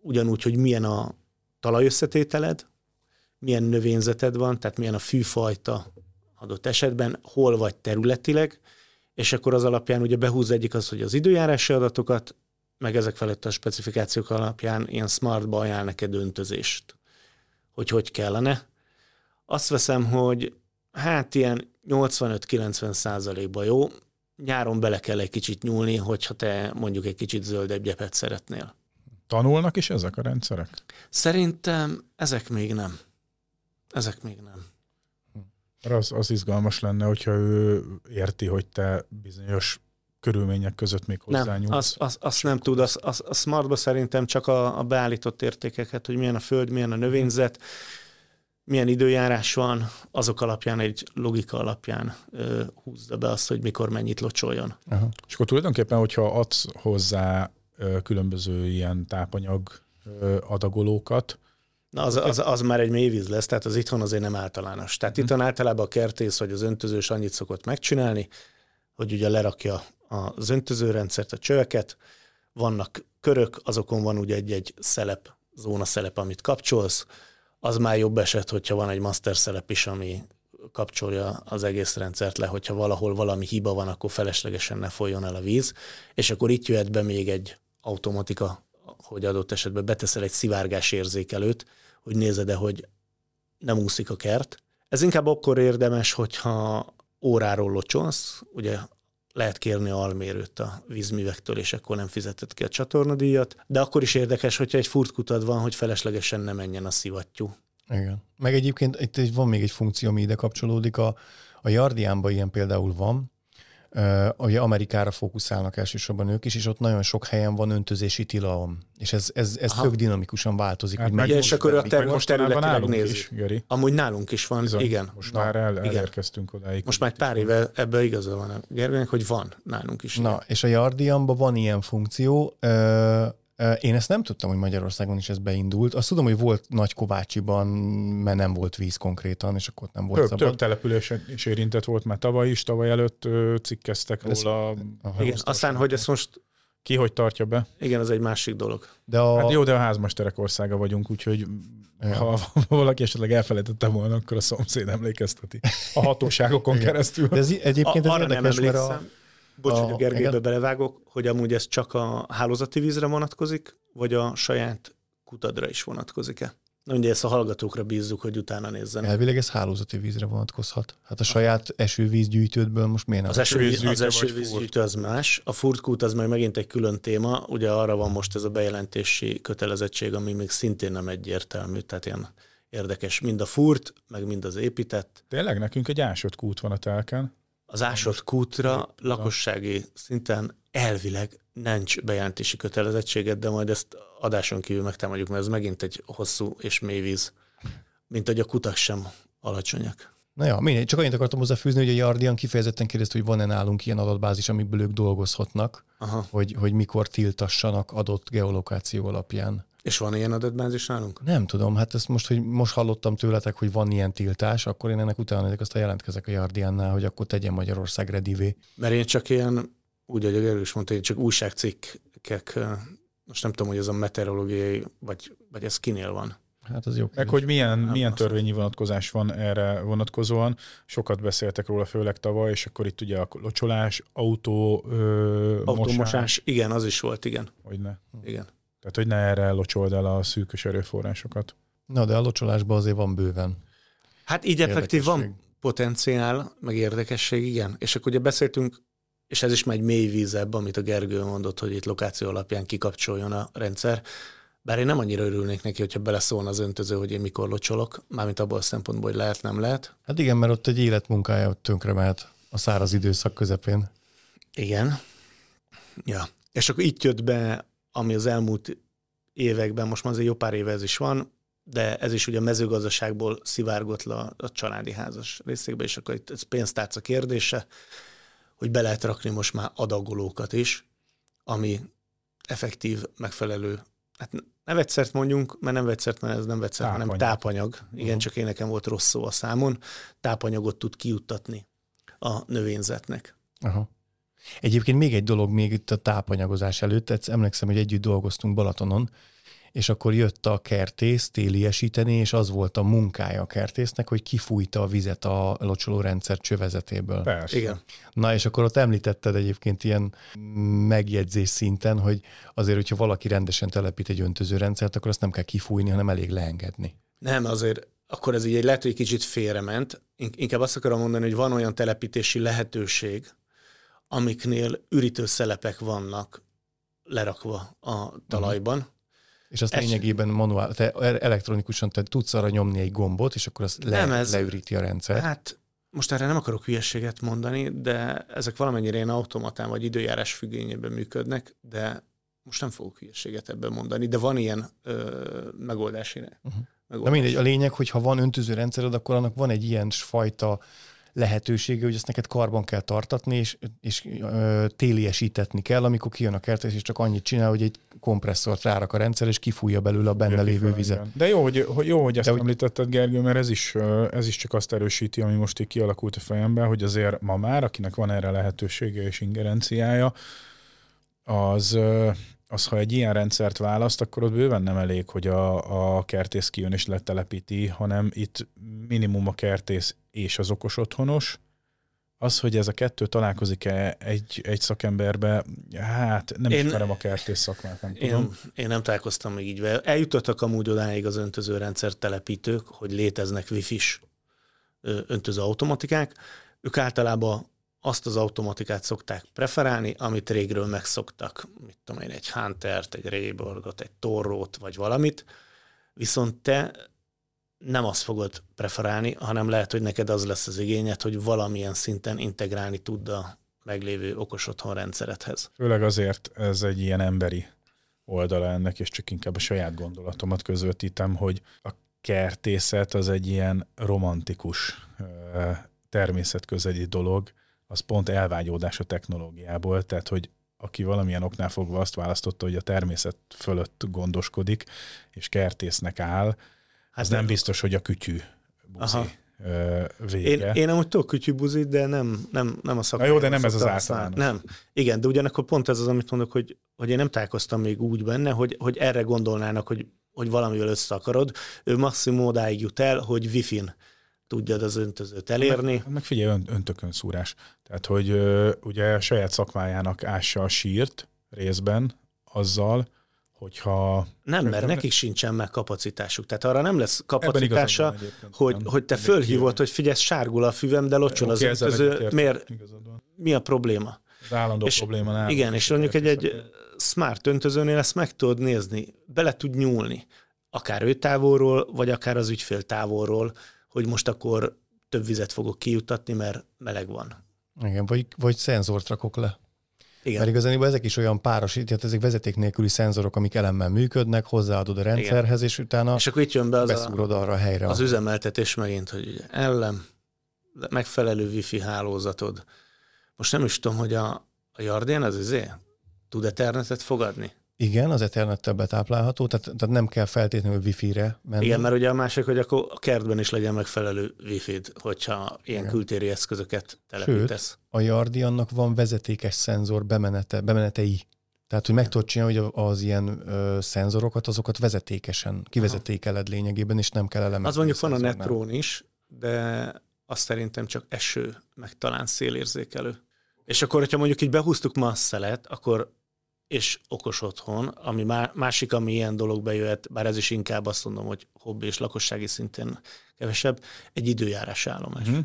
ugyanúgy, hogy milyen a talajösszetételed, milyen növényzeted van, tehát milyen a fűfajta adott esetben, hol vagy területileg, és akkor az alapján ugye behúz egyik az, hogy az időjárási adatokat, meg ezek felett a specifikációk alapján ilyen smartba ajánl neked öntözést, hogy hogy kellene. Azt veszem, hogy hát ilyen nyolcvanöt-kilencven százalékban jó, nyáron bele kell egy kicsit nyúlni, hogyha te mondjuk egy kicsit zöldebb gyepet szeretnél. Tanulnak is ezek a rendszerek? Szerintem ezek még nem. Ezek még nem. Az, az izgalmas lenne, hogyha ő érti, hogy te bizonyos körülmények között még hozzányúlsz. Nem, azt az, az nem tud. Az, az, a smartba szerintem csak a, a beállított értékeket, hogy milyen a föld, milyen a növényzet, milyen időjárás van, azok alapján, egy logika alapján ö, húzza be azt, hogy mikor mennyit locsoljon. Aha. És akkor tulajdonképpen, hogyha adsz hozzá ö, különböző ilyen tápanyag ö, adagolókat. Na az, az, az már egy mélyvíz lesz, tehát az itthon azért nem általános. Tehát hmm. itthon általában a kertész vagy az öntözős annyit szokott megcsinálni, hogy ugye lerakja az öntözőrendszert, a csöveket, vannak körök, azokon van ugye egy-egy szelep, zóna szelep, amit kapcsolsz. Az már jobb eset, hogyha van egy master szelep is, ami kapcsolja az egész rendszert le, hogyha valahol valami hiba van, akkor feleslegesen ne folyjon el a víz, és akkor itt jöhet be még egy automatika, hogy adott esetben beteszel egy szivárgás érzékelőt, hogy nézed-e, hogy nem úszik a kert. Ez inkább akkor érdemes, hogyha óráról locsolsz, ugye lehet kérni almérőt a vízművektől, és akkor nem fizetett ki a csatornadíjat, de akkor is érdekes, hogyha egy furtkutad van, hogy feleslegesen ne menjen a szivattyú. Igen. Meg egyébként itt van még egy funkció, ami ide kapcsolódik, a, a Yardianban ilyen például van, ugye Amerikára fókuszálnak elsősorban ők is, és ott nagyon sok helyen van öntözési tilalom. És ez, ez, ez tök dinamikusan változik. Hát meg és akkor a termos területet megnézik. Amúgy nálunk is van, bizony, igen. Most van, már el, igen. elérkeztünk odáig. Most már pár éve ebben igaza van a Gergelynek, hogy van nálunk is. Na, igen. És a Yardianban van ilyen funkció. Én ezt nem tudtam, hogy Magyarországon is ez beindult. Azt tudom, hogy volt Nagykovácsiban, mert nem volt víz konkrétan, és akkor nem volt több, szabad. Több településen is érintett volt, már tavaly is, tavaly előtt cikkeztek ez, róla. Igen, aztán, hogy ezt most... Ki hogy tartja be? Igen, az egy másik dolog. De a... Hát jó, de a házmesterek országa vagyunk, úgyhogy ja. ha valaki esetleg elfelejtette volna, akkor a szomszéd emlékezteti. A hatóságokon keresztül. De ez egyébként a, ez érdekes, mert a... Bocs, hogy a Gergelybe belevágok, hogy amúgy ez csak a hálózati vízre vonatkozik, vagy a saját kutadra is vonatkozik-e? Na, ugye ezt a hallgatókra bízzuk, hogy utána nézzenek. Elvileg ez hálózati vízre vonatkozhat. Hát a saját esővízgyűjtődből most miért nem? Az esővízgyűjtő az más. A furtkút az már megint egy külön téma. Ugye arra van most ez a bejelentési kötelezettség, ami még szintén nem egyértelmű, tehát ilyen érdekes. Mind a furt, meg mind az épített. Tényleg nekünk egy ásott kút van a telken. Az ásott kútra lakossági szinten elvileg nincs bejelentési kötelezettséget, de majd ezt adáson kívül megtámadjuk, mert ez megint egy hosszú és mély víz, mint hogy a kutak sem alacsonyak. Na ja, mindegy, csak annyit akartam hozzáfűzni, hogy a Yardian kifejezetten kérdezte, hogy van-e nálunk ilyen adatbázis, amiből ők dolgozhatnak, hogy, hogy mikor tiltassanak adott geolokáció alapján. És van ilyen adatbázis nálunk? Nem tudom, hát ezt most, hogy most hallottam tőletek, hogy van ilyen tiltás, akkor én ennek utána nézek, aztán jelentkezek a Yardiannál, hogy akkor tegyen Magyarország redivé. Mert én csak ilyen, úgy, ahogy erről is mondta, én csak újságcikkek, most nem tudom, hogy ez a meteorológiai, vagy, vagy ez kinél van. Hát az jó. Meg hogy milyen, milyen törvényi vonatkozás van erre vonatkozóan. Sokat beszéltek róla, főleg tavaly, és akkor itt ugye a locsolás, autó, ö, automosás. Mosás. Igen, az is volt, igen. Hogyne. Igen. Tehát, hogy ne erre locsold el a szűkös erőforrásokat. Na, de a locsolásban azért van bőven. Hát így effektív van potenciál, meg érdekesség, igen. És akkor ugye beszéltünk, és ez is már egy mély vízebb, amit a Gergő mondott, hogy itt lokáció alapján kikapcsoljon a rendszer. Bár én nem annyira örülnék neki, hogyha beleszólna az öntöző, hogy én mikor locsolok, mármint abból a szempontból, hogy lehet, nem lehet. Hát igen, mert ott egy életmunkája tönkre mehet a száraz időszak közepén. Igen. Ja. És akkor itt jött be, ami az elmúlt években, most már azért jó pár éve ez is van, de ez is ugye a mezőgazdaságból szivárgott le a családi házas részékbe, és akkor itt ez pénztárca kérdése, hogy be lehet rakni most már adagolókat is, ami effektív, megfelelő. Hát ne vegyszert mondjunk, mert nem vegyszert, mert ez nem vegyszert, tápanyag. hanem tápanyag. Igen, uh-huh. Csak én nekem volt rossz szó a számon. Tápanyagot tud kijuttatni a növényzetnek. Aha. Uh-huh. Egyébként még egy dolog még itt a tápanyagozás előtt, tehát emlékszem, hogy együtt dolgoztunk Balatonon, és akkor jött a kertész téliesíteni, és az volt a munkája a kertésznek, hogy kifújta a vizet a locsolórendszer csövezetéből. Persze. Igen. Na, és akkor ott említetted egyébként ilyen megjegyzés szinten, hogy azért, hogyha valaki rendesen telepít egy öntözőrendszert, akkor azt nem kell kifújni, hanem elég leengedni. Nem, azért akkor ez így lehet, hogy egy kicsit félrement. Inkább azt akarom mondani, hogy van olyan telepítési lehetőség, amiknél ürítő szelepek vannak lerakva a talajban. Uh-huh. És azt es... lényegében manuál, te elektronikusan te tudsz arra nyomni egy gombot, és akkor azt le, ez... leüríti a rendszer. Hát most erre nem akarok hülyeséget mondani, de ezek valamennyire ilyen automatán vagy időjárás függvényében működnek, de most nem fogok hülyeséget ebben mondani, de van ilyen ö, megoldás. Uh-huh. megoldás. Na mindegy, a lényeg, hogy ha van öntöző rendszered, akkor annak van egy ilyen fajta lehetősége, hogy ezt neked karban kell tartatni, és, és ö, téliesítetni kell, amikor kijön a kertész, és csak annyit csinál, hogy egy kompresszort rárak a rendszer, és kifújja belőle a benne lévő vizet. Igen. De jó, hogy, hogy, jó, hogy ezt De, említetted, Gergő, mert ez is, ez is csak azt erősíti, ami most így kialakult a fejemben, hogy azért ma már, akinek van erre lehetősége és ingerenciája, az... az, ha egy ilyen rendszert választ, akkor ott bőven nem elég, hogy a, a kertész kijön és letelepíti, hanem itt minimum a kertész és az okos otthonos. Az, hogy ez a kettő találkozik-e egy, egy szakemberbe, hát nem én, ismerem a kertész szakmát, nem tudom. Én, én nem találkoztam még így vele. Eljutottak amúgy odáig az öntözőrendszer telepítők, hogy léteznek wifi-s öntöző automatikák. Ők általában azt az automatikát szokták preferálni, amit régről megszoktak. Mit tudom én, egy Huntert, egy Raybordot, egy Torrót, vagy valamit. Viszont te nem azt fogod preferálni, hanem lehet, hogy neked az lesz az igényed, hogy valamilyen szinten integrálni tudd a meglévő okos otthon rendszeredhez. Főleg azért ez egy ilyen emberi oldala ennek, és csak inkább a saját gondolatomat közvetítem, hogy a kertészet az egy ilyen romantikus, természetközeli dolog, az pont elvágyódás a technológiából, tehát hogy aki valamilyen oknál fogva azt választotta, hogy a természet fölött gondoskodik, és kertésznek áll, hát az nem, nem biztos, hogy a kütyű buzi Aha. vége. Én, én amúgy tudok kütyű buzit, de nem, nem, nem a szakmáját. Jó, de nem ez az általános. Nem. Igen, de ugyanakkor pont ez az, amit mondok, hogy, hogy én nem találkoztam még úgy benne, hogy, hogy erre gondolnának, hogy, hogy valamivel össze akarod. Ő maximum odáig jut el, hogy wifi-n tudjad az öntözőt elérni. Meg, meg figyelj, ön, öntökön szúrás. Tehát, hogy ö, ugye saját szakmájának ássa a sírt részben azzal, hogyha... Nem, mert nekik de... sincsen meg kapacitásuk. Tehát arra nem lesz kapacitása, hogy, nem, hogy te fölhívod, hogy figyelj, sárgul a füvem, de locson okay, az öntöző. Miért? Mi a probléma? Az állandó és, probléma. Állandó igen, és mondjuk egy, egy smart öntözőnél ezt meg tudod nézni, bele tud nyúlni. Akár ő távolról, vagy akár az ügyfél távolról, hogy most akkor több vizet fogok kijuttatni, mert meleg van. Igen, vagy, vagy szenzort rakok le. Igen. Mert igazán ezek is olyan párosítják, ezek vezeték nélküli szenzorok, amik elemmel működnek, hozzáadod a rendszerhez, igen. És utána és akkor itt jön be az beszúrod a, arra a helyre. Az üzemeltetés megint, hogy ellen, megfelelő wifi hálózatod. Most nem is tudom, hogy a, a Yardian az izé, tud Ethernetet fogadni? Igen, az Ethernet-tel betáplálható, tehát, tehát nem kell feltétlenül wifi-re menni. Igen, mert ugye a másik, hogy akkor a kertben is legyen megfelelő wifi-d, hogyha ilyen igen. kültéri eszközöket telepítesz. Sőt, a Yardiannak van vezetékes szenzor bemenete, bemenetei. Tehát, hogy meg tudod csinálni, hogy az ilyen ö, szenzorokat, azokat vezetékesen kivezetékeled lényegében, és nem kell elemezni. Az mondjuk van a Netrón is, de azt szerintem csak eső, meg talán szélérzékelő. És akkor, hogyha mondjuk így behúztuk ma a szelet, akkor és okos otthon, ami másik, ami ilyen dolog bejöhet, bár ez is inkább azt mondom, hogy hobbi és lakossági szinten kevesebb, egy időjárás állomás, mm-hmm.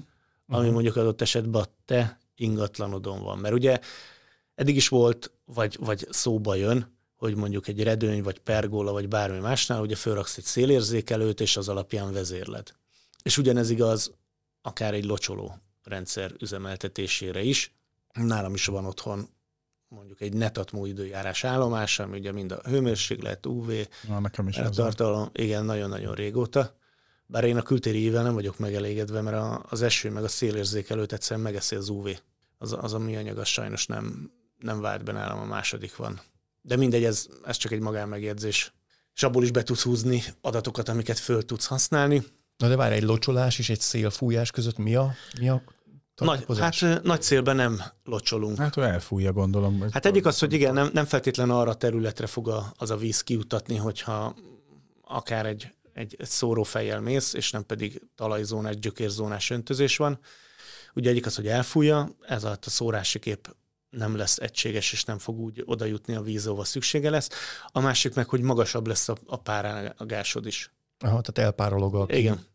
ami mondjuk adott esetben a te ingatlanodon van. Mert ugye eddig is volt, vagy, vagy szóba jön, hogy mondjuk egy redőny, vagy pergóla, vagy bármi másnál, ugye fölraksz egy szélérzékelőt, és az alapján vezérled. És ugyanez igaz akár egy locsoló rendszer üzemeltetésére is. Nálam is van otthon mondjuk egy Netatmo időjárás állomás, ami ugye mind a hőmérséklet, ú vé, na, nekem is tartalom, igen, nagyon-nagyon régóta. Bár én a kültéri évvel nem vagyok megelégedve, mert a, az eső meg a szélérzékelőt egyszerűen megeszi az ú vé. Az, az a műanyag, az sajnos nem, nem vált be nálam, a második van. De mindegy, ez, ez csak egy magánmegjegyzés. És abból is be tudsz húzni adatokat, amiket föl tudsz használni. Na de várj, egy locsolás és egy szélfújás között mi a... Mi a... Nagy, hát nagy célben nem locsolunk. Hát olyan elfújja, gondolom. Hát egyik az, hogy igen, nem, nem feltétlen arra a területre fog a, az a víz kiutatni, hogyha akár egy, egy, egy szórófejjel mész, és nem pedig talajzónás, gyökérzónás öntözés van. Ugye egyik az, hogy elfújja, ez alatt a szórási kép nem lesz egységes, és nem fog úgy oda jutni a víz, ahova szüksége lesz. A másik meg, hogy magasabb lesz a, a párágásod is. Aha, tehát elpárolog a, igen.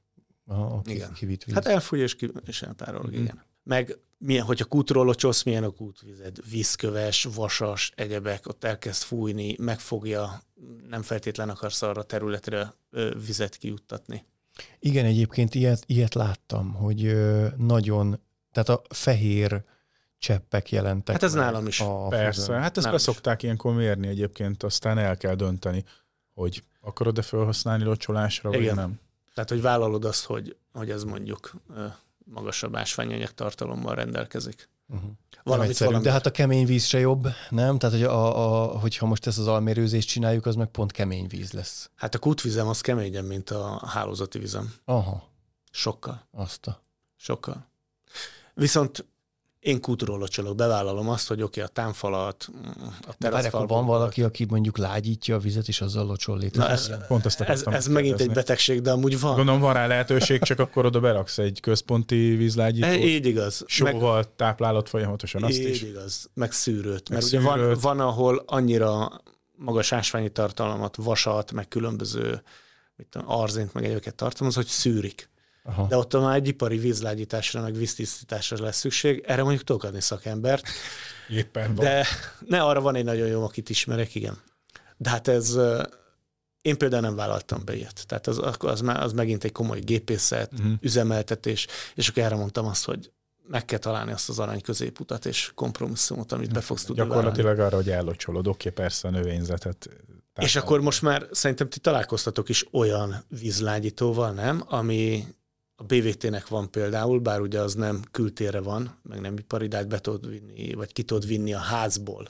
Aha, a igen. kivitt víz. Hát elfújja, és, ki, és elpárolog, mm-hmm. igen. Meg milyen, hogyha kútról locsolsz, milyen a kútvized, vízköves, vasas, egyebek, ott elkezd fújni, megfogja, nem feltétlen akarsz arra területre ö, vizet kijuttatni. Igen, egyébként ilyet, ilyet láttam, hogy ö, nagyon, tehát a fehér cseppek jelentek. Hát ez nálam is. Persze, fúzön. Hát ezt beszokták ilyenkor mérni egyébként, aztán el kell dönteni, hogy akarod-e felhasználni locsolásra, igen. vagy nem. Tehát, hogy vállalod azt, hogy, hogy ez mondjuk... Ö, magasabb ásványanyag tartalommal rendelkezik. Uh-huh. Valamit, valamit. De hát a kemény víz se jobb, nem? Tehát, hogy a, a, hogyha most ezt az almérőzést csináljuk, az meg pont kemény víz lesz. Hát a kútvizem az keményebb, mint a hálózati vizem. Aha. Sokkal. Azt a... Sokkal. Viszont Én kulturolocsolok, bevállalom azt, hogy oké, okay, a támfalat, a teraszfalban... Van valaki, aki mondjuk lágyítja a vizet, és azzal locsol létre. Ez, ez, ez, ez megint egy betegség, de amúgy van. Gondolom van rá lehetőség, csak akkor oda beraksz egy központi vízlágyítót. Így igaz. Sóval meg... táplálat folyamatosan azt így is. Így igaz, meg szűrőt. Meg mert szűrőt. Ugye van, van, ahol annyira magas ásványi tartalmat, vasat, meg különböző mit tudom, arzint, meg egyébként tartalmaz, hogy szűrik. Aha. De ott már egy ipari vízlágyításra, meg víztisztításra lesz szükség. Erre mondjuk tudok adni szakembert. Éppen van. De ne, arra van egy nagyon jó, akit ismerek, igen. De hát ez, én például nem vállaltam be ilyet. Tehát az, az, az megint egy komoly gépészet, uh-huh. üzemeltetés, és akkor erre mondtam azt, hogy meg kell találni azt az arany középutat és kompromisszumot, amit be fogsz tudni gyakorlatilag vállalni. Arra, hogy ellocsolod, oké, persze a növényzetet. És akkor most már szerintem ti találkoztatok is olyan vízlágyítóval, nem? Ami a bé vé té-nek van például, bár ugye az nem kültérre van, meg nem ipari, de be tudod vinni, vagy ki tudod vinni a házból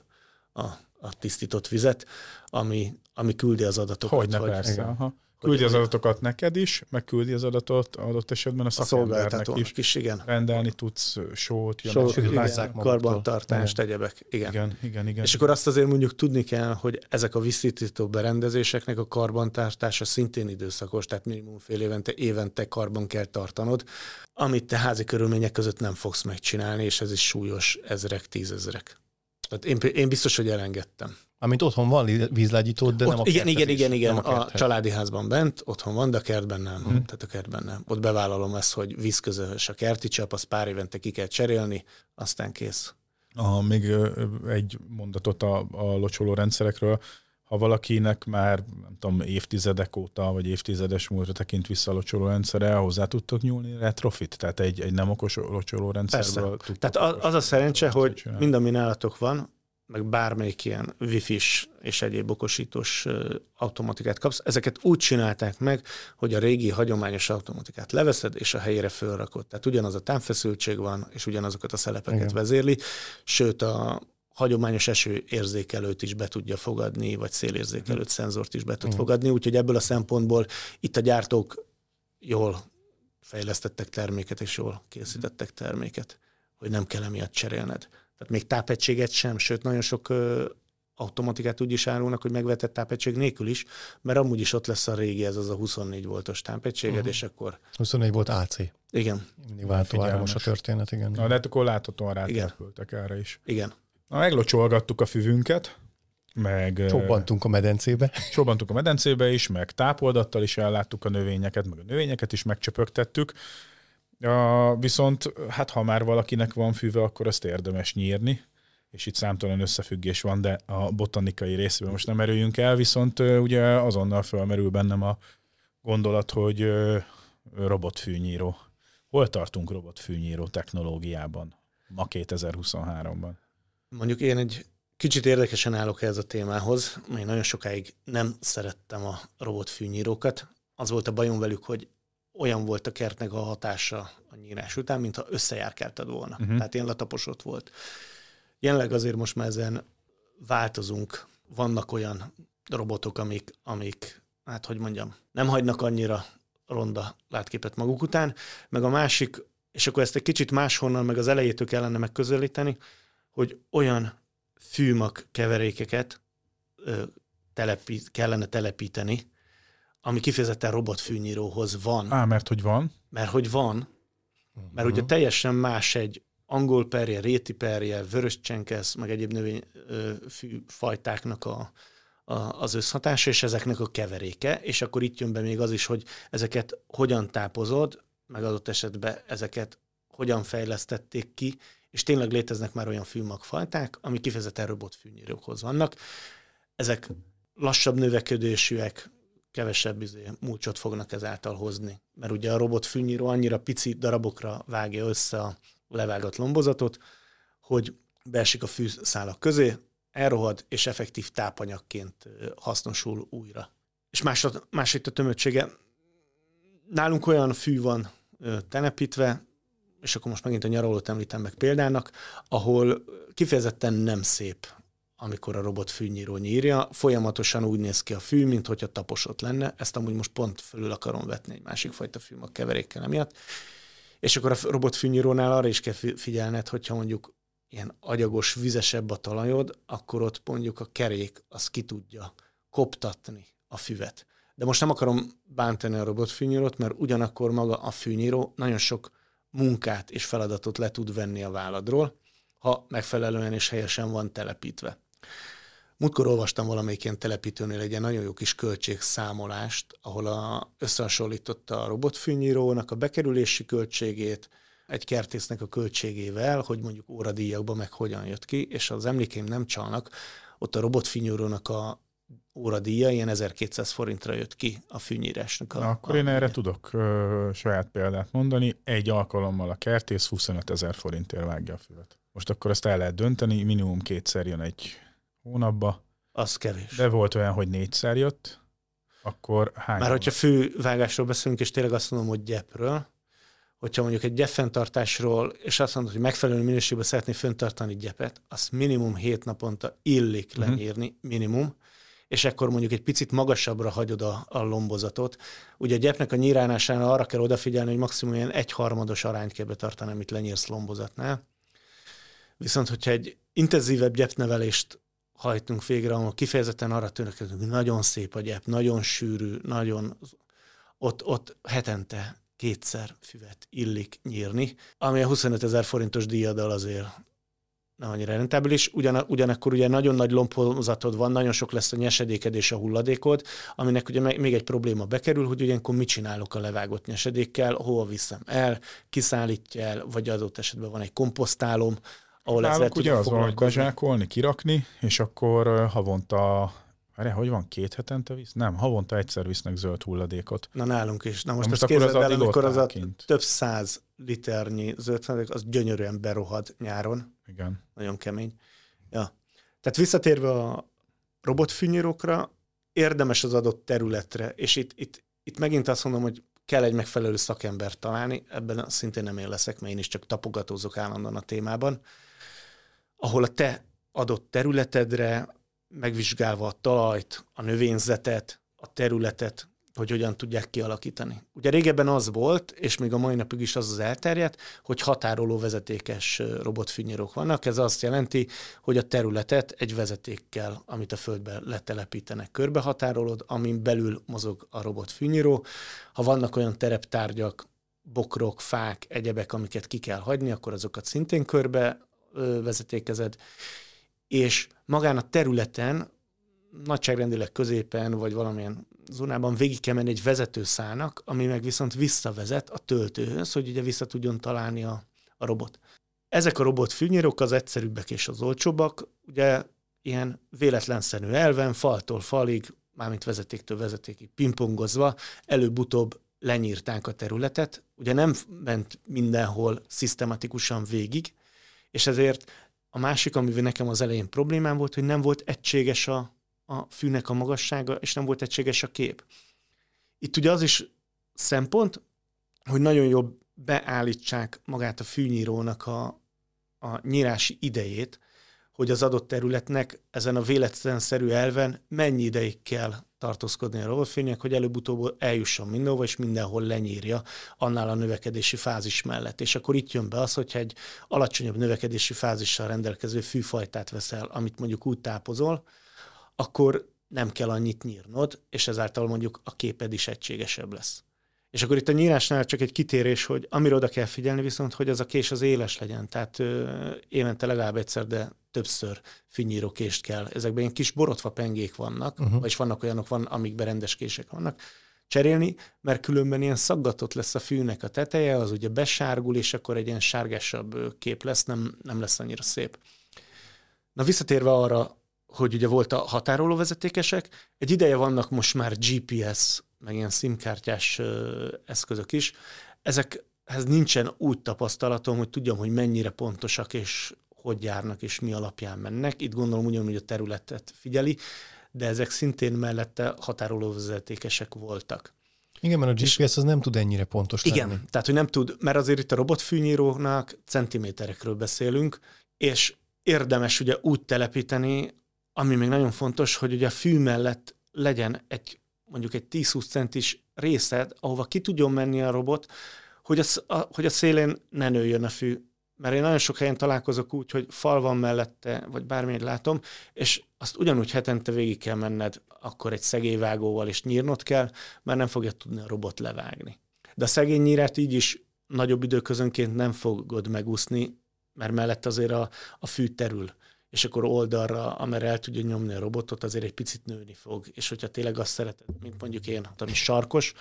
a, a tisztított vizet, ami, ami küldi az adatokat. Hogyne, vagy, persze. Aha. Küldi az adatokat neked is, meg küldi az adatot adott esetben a szakembernek a is. is. Igen. Rendelni tudsz sót, jönnek. Karbantartást, egyebek. Igen. Igen, igen, igen. És akkor azt azért mondjuk tudni kell, hogy ezek a visszatító berendezéseknek a karbantartása szintén időszakos, tehát minimum fél évente, évente karban kell tartanod, amit te házi körülmények között nem fogsz megcsinálni, és ez is súlyos ezrek, tízezrek. Tehát én, én biztos, hogy elengedtem. Amint otthon van vízlágyítód, de ott, nem a kerthez. Igen, igen, igen, igen. A, a családi házban bent, otthon van, de a kertben nem. Hmm. Tehát a kertben nem. Ott bevállalom ezt, hogy vízközös a kerti csap, azt pár évente ki kell cserélni, aztán kész. Aha, még egy mondatot a, a locsoló rendszerekről. Ha valakinek már, nem tudom, évtizedek óta, vagy évtizedes múltra tekint vissza a locsoló rendszerre, hozzá tudtok nyúlni retrofit? Tehát egy, egy nem okos locsoló rendszerből. Tehát az, az a szerencse, hogy mind, ami nálatok van, meg bármelyik ilyen wifi-s és egyéb okosítós automatikát kapsz, ezeket úgy csinálták meg, hogy a régi hagyományos automatikát leveszed, és a helyére fölrakod. Tehát ugyanaz a támfeszültség van, és ugyanazokat a szelepeket igen. vezérli, sőt a hagyományos esőérzékelőt is be tudja fogadni, vagy szélérzékelőt, szenzort is be tud igen. fogadni, úgyhogy ebből a szempontból itt a gyártók jól fejlesztettek terméket, és jól készítettek terméket, hogy nem kell emiatt cserélned. Tehát még tápegységet sem, sőt, nagyon sok ö, automatikát úgy is árulnak, hogy megvetett tápegység nélkül is, mert amúgy is ott lesz a régi, ez az a huszonnégy voltos tápegységed, uh-huh. és akkor... huszonnégy volt á cé. Igen. Mindig változás a történet, igen. Na, de akkor láthatóan ráterpültek erre is. Igen. Na, meglocsolgattuk a füvünket, meg... Csobbantunk a medencébe. Csobbantunk a medencébe is, meg tápoldattal is elláttuk a növényeket, meg a növényeket is megcsöpögtettük. Ja, viszont hát ha már valakinek van füve, akkor azt érdemes nyírni, és itt számtalan összefüggés van, de a botanikai részben most nem erüljünk el, viszont ugye azonnal felmerül bennem a gondolat, hogy robotfűnyíró. Hol tartunk robotfűnyíró technológiában ma kétezer-huszonháromban? Mondjuk én egy kicsit érdekesen állok ehhez a témához, én nagyon sokáig nem szerettem a robotfűnyírókat. Az volt a bajom velük, hogy olyan volt a kertnek a hatása a nyírás után, mintha összejárkáltad volna. Uh-huh. Tehát ilyen letaposott volt. Jelenleg azért most már ezen változunk. Vannak olyan robotok, amik, amik, hát hogy mondjam, nem hagynak annyira ronda látképet maguk után, meg a másik, és akkor ezt egy kicsit máshonnan, meg az elejétől kellene megközelíteni, hogy olyan fűmak keverékeket ö, telepít, kellene telepíteni, ami kifejezetten robotfűnyíróhoz van. Á, mert hogy van? Mert hogy van. Mert uh-huh. ugye teljesen más egy angol perje, réti perje, vörös csenkesz, meg egyéb növényfűfajtáknak a, a, az összhatása, és ezeknek a keveréke, és akkor itt jön be még az is, hogy ezeket hogyan tápozod, meg adott esetben ezeket hogyan fejlesztették ki, és tényleg léteznek már olyan fűmagfajták, ami kifejezetten robotfűnyírókhoz vannak. Ezek lassabb növekedésűek, kevesebb izé, mulcsot fognak ezáltal hozni. Mert ugye a robot fűnyíró annyira pici darabokra vágja össze a levágott lombozatot, hogy beesik a fűszálak közé, elrohad, és effektív tápanyagként hasznosul újra. És más, más itt a tömöttsége. Nálunk olyan fű van telepítve, és akkor most megint a nyaralót említem meg példának, ahol kifejezetten nem szép, amikor a robot fűnyíró nyírja, folyamatosan úgy néz ki a fű, mint hogyha taposott lenne. Ezt amúgy most pont fölül akarom vetni egy másik fajta fűmag keverékkel emiatt. És akkor a robotfűnyírónál arra is kell figyelned, hogyha mondjuk ilyen agyagos, vizesebb a talajod, akkor ott mondjuk a kerék az ki tudja koptatni a füvet. De most nem akarom bántani a robotfűnyírót, mert ugyanakkor maga a fűnyíró nagyon sok munkát és feladatot le tud venni a válladról, ha megfelelően és helyesen van telepítve. Múltkor olvastam valamelyik ilyen telepítőnél egy nagyon jó kis költségszámolást, ahol a, összehasonlította a robotfűnyírónak a bekerülési költségét egy kertésznek a költségével, hogy mondjuk óradíjakba meg hogyan jött ki, és az emlékeim nem csalnak, ott a robotfűnyírónak a óradíja ilyen ezerkétszáz forintra jött ki a fűnyírásnak. A, Na, akkor a, én erre tudok ö, saját példát mondani. Egy alkalommal a kertész huszonötezer forintért vágja a füvet. Most akkor ezt el lehet dönteni, minimum kétszer jön egy hónapba. Az kevés. De volt olyan, hogy négyszer jött, akkor hány? Már hogyha fűvágásról beszélünk, és tényleg azt mondom, hogy gyepről, hogyha mondjuk egy gyepfenntartásról, és azt mondod, hogy megfelelő minőségben szeretné fenntartani gyepet, azt minimum hét naponta illik lenyírni, mm-hmm. minimum, és akkor mondjuk egy picit magasabbra hagyod a, a lombozatot. Ugye a gyepnek a nyíránásánál arra kell odafigyelni, hogy maximum ilyen egyharmados arányt kell betartani, amit lenyírsz lombozatnál. Viszont, hogyha egy intenzívebb gyepnevelést hajtunk végre, ahol kifejezetten arra törekedünk, hogy nagyon szép a gyep, nagyon sűrű, nagyon... Ott, ott hetente kétszer füvet illik nyírni, ami a huszonötezer forintos díjaddal azért nem annyira rentábilis. Ugyan, ugyanakkor ugye nagyon nagy lompozatod van, nagyon sok lesz a nyesedéked és a hulladékod, aminek ugye még egy probléma bekerül, hogy ugyankor mit csinálok a levágott nyesedékkel, hova viszem el, kiszállítja el, vagy adott esetben van egy komposztálom, ahol ezzel tudjuk az foglalkozni. Van, hogy bezsákolni, kirakni, és akkor havonta, várjál, hogy van, két hetente visz? Nem, havonta egyszer visznek zöld hulladékot. Na nálunk is. Na most, most ezt képzeld el, amikor az a több száz liternyi zöld hulladék, az gyönyörűen berohad nyáron. Igen. Nagyon kemény. Ja. Tehát visszatérve a robotfűnyírókra, érdemes az adott területre, és itt, itt, itt megint azt mondom, hogy kell egy megfelelő szakembert találni, ebben szintén nem én leszek, mert én is csak tapogatózok állandóan a témában, ahol a te adott területedre, megvizsgálva a talajt, a növényzetet, a területet, hogy hogyan tudják kialakítani. Ugye régebben az volt, és még a mai napig is az az elterjedt, hogy határoló vezetékes robotfűnyírók vannak. Ez azt jelenti, hogy a területet egy vezetékkel, amit a földbe letelepítenek, körbehatárolod, amin belül mozog a robotfűnyíró. Ha vannak olyan tereptárgyak, bokrok, fák, egyebek, amiket ki kell hagyni, akkor azokat szintén körbe vezetékezed. És magán a területen, nagyságrendileg középen, vagy valamilyen zónában végig kell menni egy vezetőszának, ami meg viszont visszavezet a töltőhöz, hogy ugye vissza tudjon találni a, a robot. Ezek a robotfűnyírók az egyszerűbbek és az olcsóbbak, ugye ilyen véletlenszerű elven, faltól falig, mármint vezetéktől vezetékig pingpongozva, előbb-utóbb lenyírták a területet, ugye nem ment mindenhol szisztematikusan végig, és ezért a másik, ami nekem az elején problémám volt, hogy nem volt egységes a a fűnek a magassága, és nem volt egységes a kép. Itt ugye az is szempont, hogy nagyon jól beállítsák magát a fűnyírónak a, a nyírási idejét, hogy az adott területnek ezen a véletlenszerű elven mennyi ideig kell tartózkodni a robotfűnyírónak, hogy előbb-utóbb eljusson mindenhova, és mindenhol lenyírja annál a növekedési fázis mellett. És akkor itt jön be az, hogyha egy alacsonyabb növekedési fázissal rendelkező fűfajtát veszel, amit mondjuk úgy tápozol, akkor nem kell annyit nyírnod, és ezáltal mondjuk a képed is egységesebb lesz. És akkor itt a nyírásnál csak egy kitérés, hogy amire oda kell figyelni viszont, hogy az a kés az éles legyen. Tehát ö, évente legalább egyszer, de többször fűnyíró kést kell. Ezekben ilyen kis borotva pengék vannak, uh-huh. vagyis vannak olyanok, van, amikben rendes kések vannak, cserélni, mert különben ilyen szaggatott lesz a fűnek a teteje, az ugye besárgul, és akkor egy ilyen sárgásabb kép lesz, nem, nem lesz annyira szép. Na visszatérve arra, hogy ugye volt a határoló vezetékesek, egy ideje vannak most már gé pé es, meg ilyen szimkártyás eszközök is. Ezekhez nincsen úgy tapasztalatom, hogy tudjam, hogy mennyire pontosak, és hogy járnak, és mi alapján mennek. Itt gondolom ugyanúgy a területet figyeli, de ezek szintén mellette határoló vezetékesek voltak. Igen, mert a gé pé es és az nem tud ennyire pontos lenni. Igen, tehát hogy nem tud, mert azért itt a robotfűnyíróknak centiméterekről beszélünk, és érdemes ugye úgy telepíteni, ami még nagyon fontos, hogy ugye a fű mellett legyen egy, mondjuk egy tíz-húsz centis részed, ahova ki tudjon menni a robot, hogy a, a, hogy a szélén ne nőjön a fű. Mert én nagyon sok helyen találkozok úgy, hogy fal van mellette, vagy bármilyen látom, és azt ugyanúgy hetente végig kell menned, akkor egy szegélyvágóval is nyírnod kell, mert nem fogja tudni a robot levágni. De a szegény nyírát így is nagyobb időközönként nem fogod megúszni, mert mellett azért a, a fű terül, és akkor oldalra, amerre el tudja nyomni a robotot, azért egy picit nőni fog. És hogyha tényleg azt szereted, mint mondjuk én, ami sarkos,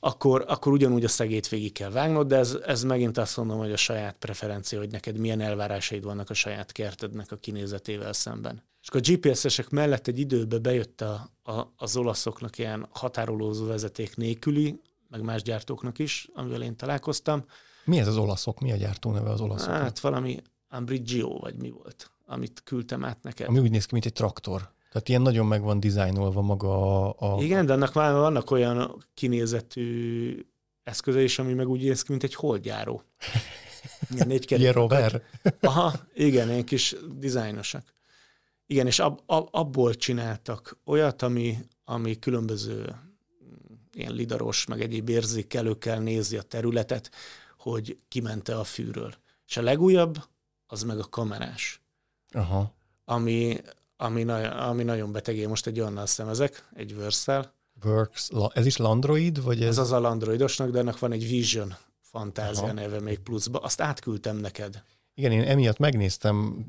akkor, akkor ugyanúgy a szegélyt végig kell vágnod, de ez, ez megint azt mondom, hogy a saját preferencia, hogy neked milyen elvárásaid vannak a saját kertednek a kinézetével szemben. És a gé pé es-esek mellett egy időbe bejött a, a, az olaszoknak ilyen határolózó vezeték nélküli, meg más gyártóknak is, amivel én találkoztam. Mi ez az olaszok? Mi a gyártóneve az olaszok? Hát valami Ambrogio, vagy mi volt, amit küldtem át neked. Ami úgy néz ki, mint egy traktor. Tehát ilyen nagyon meg van dizájnolva maga a... a... Igen, de annak már vannak olyan kinézetű eszköze is, ami meg úgy néz ki, mint egy holdjáró. Ilyen négy kerék. Ilyen rover. Aha, igen, ilyen kis dizájnosak. Igen, és ab, ab, abból csináltak olyat, ami, ami különböző ilyen lidaros, meg egyéb érzékelőkkel nézi a területet, hogy kimente a fűről. És a legújabb, az meg a kamerás. Aha. Ami... Ami, na- ami nagyon beteg, én most egy olyannal szemezek, egy Worx-szel. Worx, ez is Landroid? Vagy ez... ez az a Landroidosnak, de ennek van egy Vision fantázia Aha. neve még pluszba. Azt átküldtem neked. Igen, én emiatt megnéztem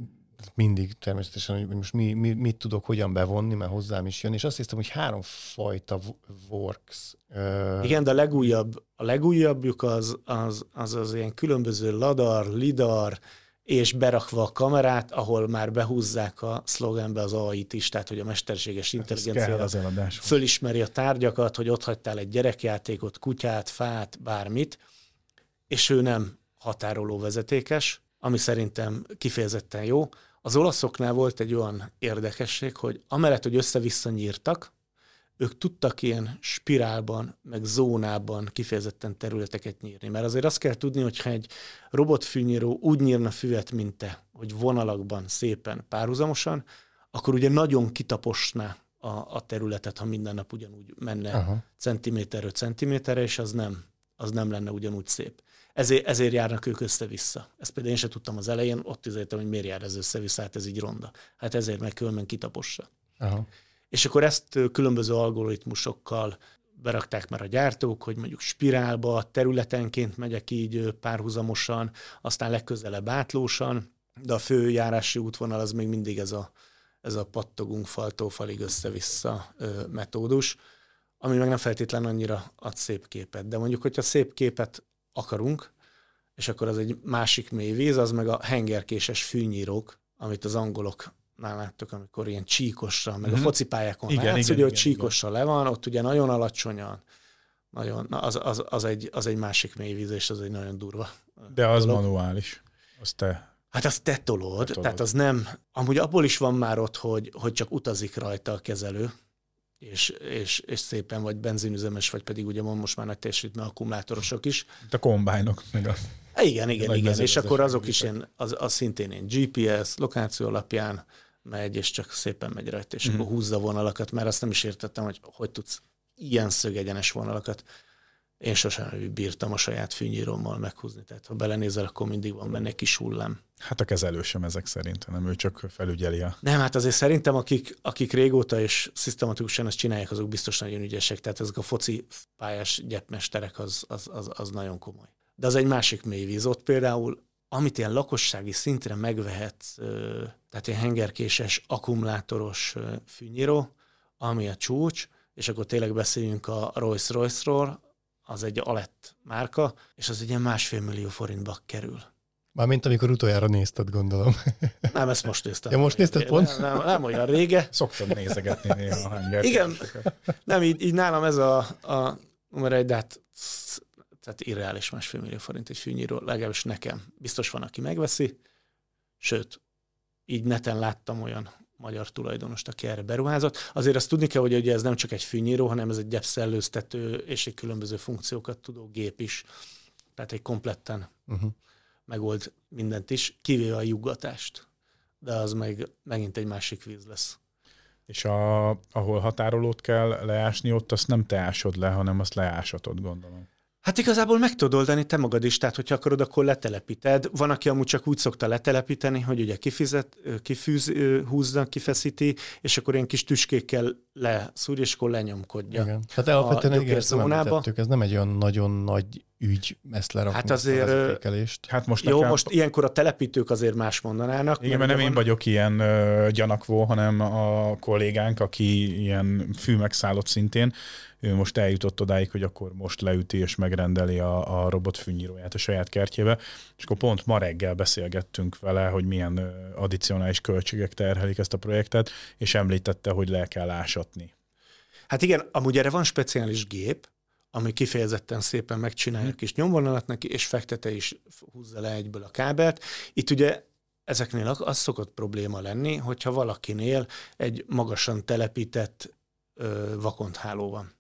mindig természetesen, hogy most mi, mi, mit tudok hogyan bevonni, mert hozzám is jön, és azt hiszem, hogy három fajta Worx. Ö... Igen, de a legújabb, a legújabbjuk az az, az az ilyen különböző ladar, lidar, és berakva a kamerát, ahol már behúzzák a szlogenbe az á í-t is, tehát hogy a mesterséges intelligencia fölismeri a tárgyakat, hogy ott hagytál egy gyerekjátékot, kutyát, fát, bármit, és ő nem határoló vezetékes, ami szerintem kifejezetten jó. Az olaszoknál volt egy olyan érdekesség, hogy amellett, hogy össze-vissza nyírtak, ők tudtak ilyen spirálban, meg zónában kifejezetten területeket nyírni. Mert azért azt kell tudni, hogyha egy robotfűnyíró úgy nyírna füvet, mint te, hogy vonalakban szépen párhuzamosan, akkor ugye nagyon kitaposná a, a területet, ha minden nap ugyanúgy menne Aha. centiméterről centiméterre, és az nem, az nem lenne ugyanúgy szép. Ezért, ezért járnak ők össze-vissza. Ezt például én sem tudtam az elején, ott izéltem, hogy miért jár ez össze-vissza, hát ez így ronda. Hát ezért meg különben kitapossa. Aha. És akkor ezt különböző algoritmusokkal berakták már a gyártók, hogy mondjuk spirálba, területenként megyek így párhuzamosan, aztán legközelebb átlósan, de a fő járási útvonal az még mindig ez a, ez a pattogunk faltól falig össze-vissza metódus, ami meg nem feltétlen annyira ad szép képet. De mondjuk, hogyha szép képet akarunk, és akkor az egy másik mély víz, az meg a hengerkéses fűnyírók, amit az angolok már láttok, amikor ilyen csíkosra, meg mm-hmm. a focipályákon igen, látsz, igen, ugye, hogy csíkosra le van, ott ugye nagyon alacsonyan, nagyon, na az, az, az, egy, az egy másik mélyvíz, és az egy nagyon durva. De az dolog. Manuális. Az te... Hát az te tolod, te tolod, tehát az nem, amúgy abból is van már ott, hogy, hogy csak utazik rajta a kezelő, és, és, és szépen vagy benzinüzemes, vagy pedig ugye most már nagy teljesítmény akkumulátorosok is. De a kombájnok meg a... Igen, igen, igen, és akkor azok is én, az, az szintén én gé pé es, lokáció alapján megy, és csak szépen megy rajta, és mm-hmm. akkor húzza vonalakat, mert azt nem is értettem, hogy hogy tudsz ilyen szögegyenes vonalakat. Én sosem bírtam a saját fűnyírommal meghúzni, tehát ha belenézel, akkor mindig van benne kis hullám. Hát a kezelő sem ezek szerint, hanem ő csak felügyeli a... Nem, hát azért szerintem, akik, akik régóta és szisztematikusan ezt csinálják, azok biztos nagyon ügyesek, tehát ezek a foci pályás gyepmesterek, az, az, az, az nagyon komoly. De az egy másik mélyvíz. Ott például, amit ilyen lakossági szintre megvehetsz, tehát ilyen hengerkéses, akkumulátoros fűnyíró, ami a csúcs, és akkor tényleg beszéljünk a Rolls-Royce-ról, az egy Alett márka, és az egy ilyen másfél millió forintba kerül. Mármint amikor utoljára nézted, gondolom. Nem, ezt most néztem. Ja, most nézted pont? Nem, nem, nem olyan rége. Szoktam nézegetni néha a hengerkéseket. Igen, nem, így, így nálam ez a, a numera egy, de hát... Tehát irreális másfél millió forint egy fűnyíró, legalábbis nekem. Biztos van, aki megveszi, sőt, így neten láttam olyan magyar tulajdonost, aki erre beruházott. Azért azt tudni kell, hogy ugye ez nem csak egy fűnyíró, hanem ez egy gyepszellőztető és egy különböző funkciókat tudó gép is. Tehát egy kompletten uh-huh. megold mindent is, kivéve a juggatást. De az meg megint egy másik víz lesz. És a, ahol határolót kell leásni, ott azt nem te ásod le, hanem azt leásatod, gondolom. Hát igazából meg tudod oldani te magad is, tehát hogyha akarod, akkor letelepíted. Van, aki amúgy csak úgy szokta letelepíteni, hogy ugye kifizet, kifűz, húzza, kifeszíti, és akkor ilyen kis tüskékkel leszúrja, és akkor lenyomkodja. Igen. Hát alapvetően egy ez nem egy olyan nagyon nagy ügy ezt lerakni. Hát azért, az értékelést. Hát most jó, akár... most ilyenkor a telepítők azért más mondanának. Igen, mert nem én vagyok ilyen ö, gyanakvó, hanem a kollégánk, aki ilyen fű megszállott szintén, ő most eljutott odáig, hogy akkor most leüti és megrendeli a, a robot fűnyíróját a saját kertjébe, és akkor pont ma reggel beszélgettünk vele, hogy milyen addicionális költségek terhelik ezt a projektet, és említette, hogy le kell ásatni. Hát igen, amúgy erre van speciális gép, ami kifejezetten szépen megcsinálja a kis nyomvonalat neki, és fektete is húzza le egyből a kábelt. Itt ugye ezeknél az szokott probléma lenni, hogyha valakinél egy magasan telepített ö, vakondháló van.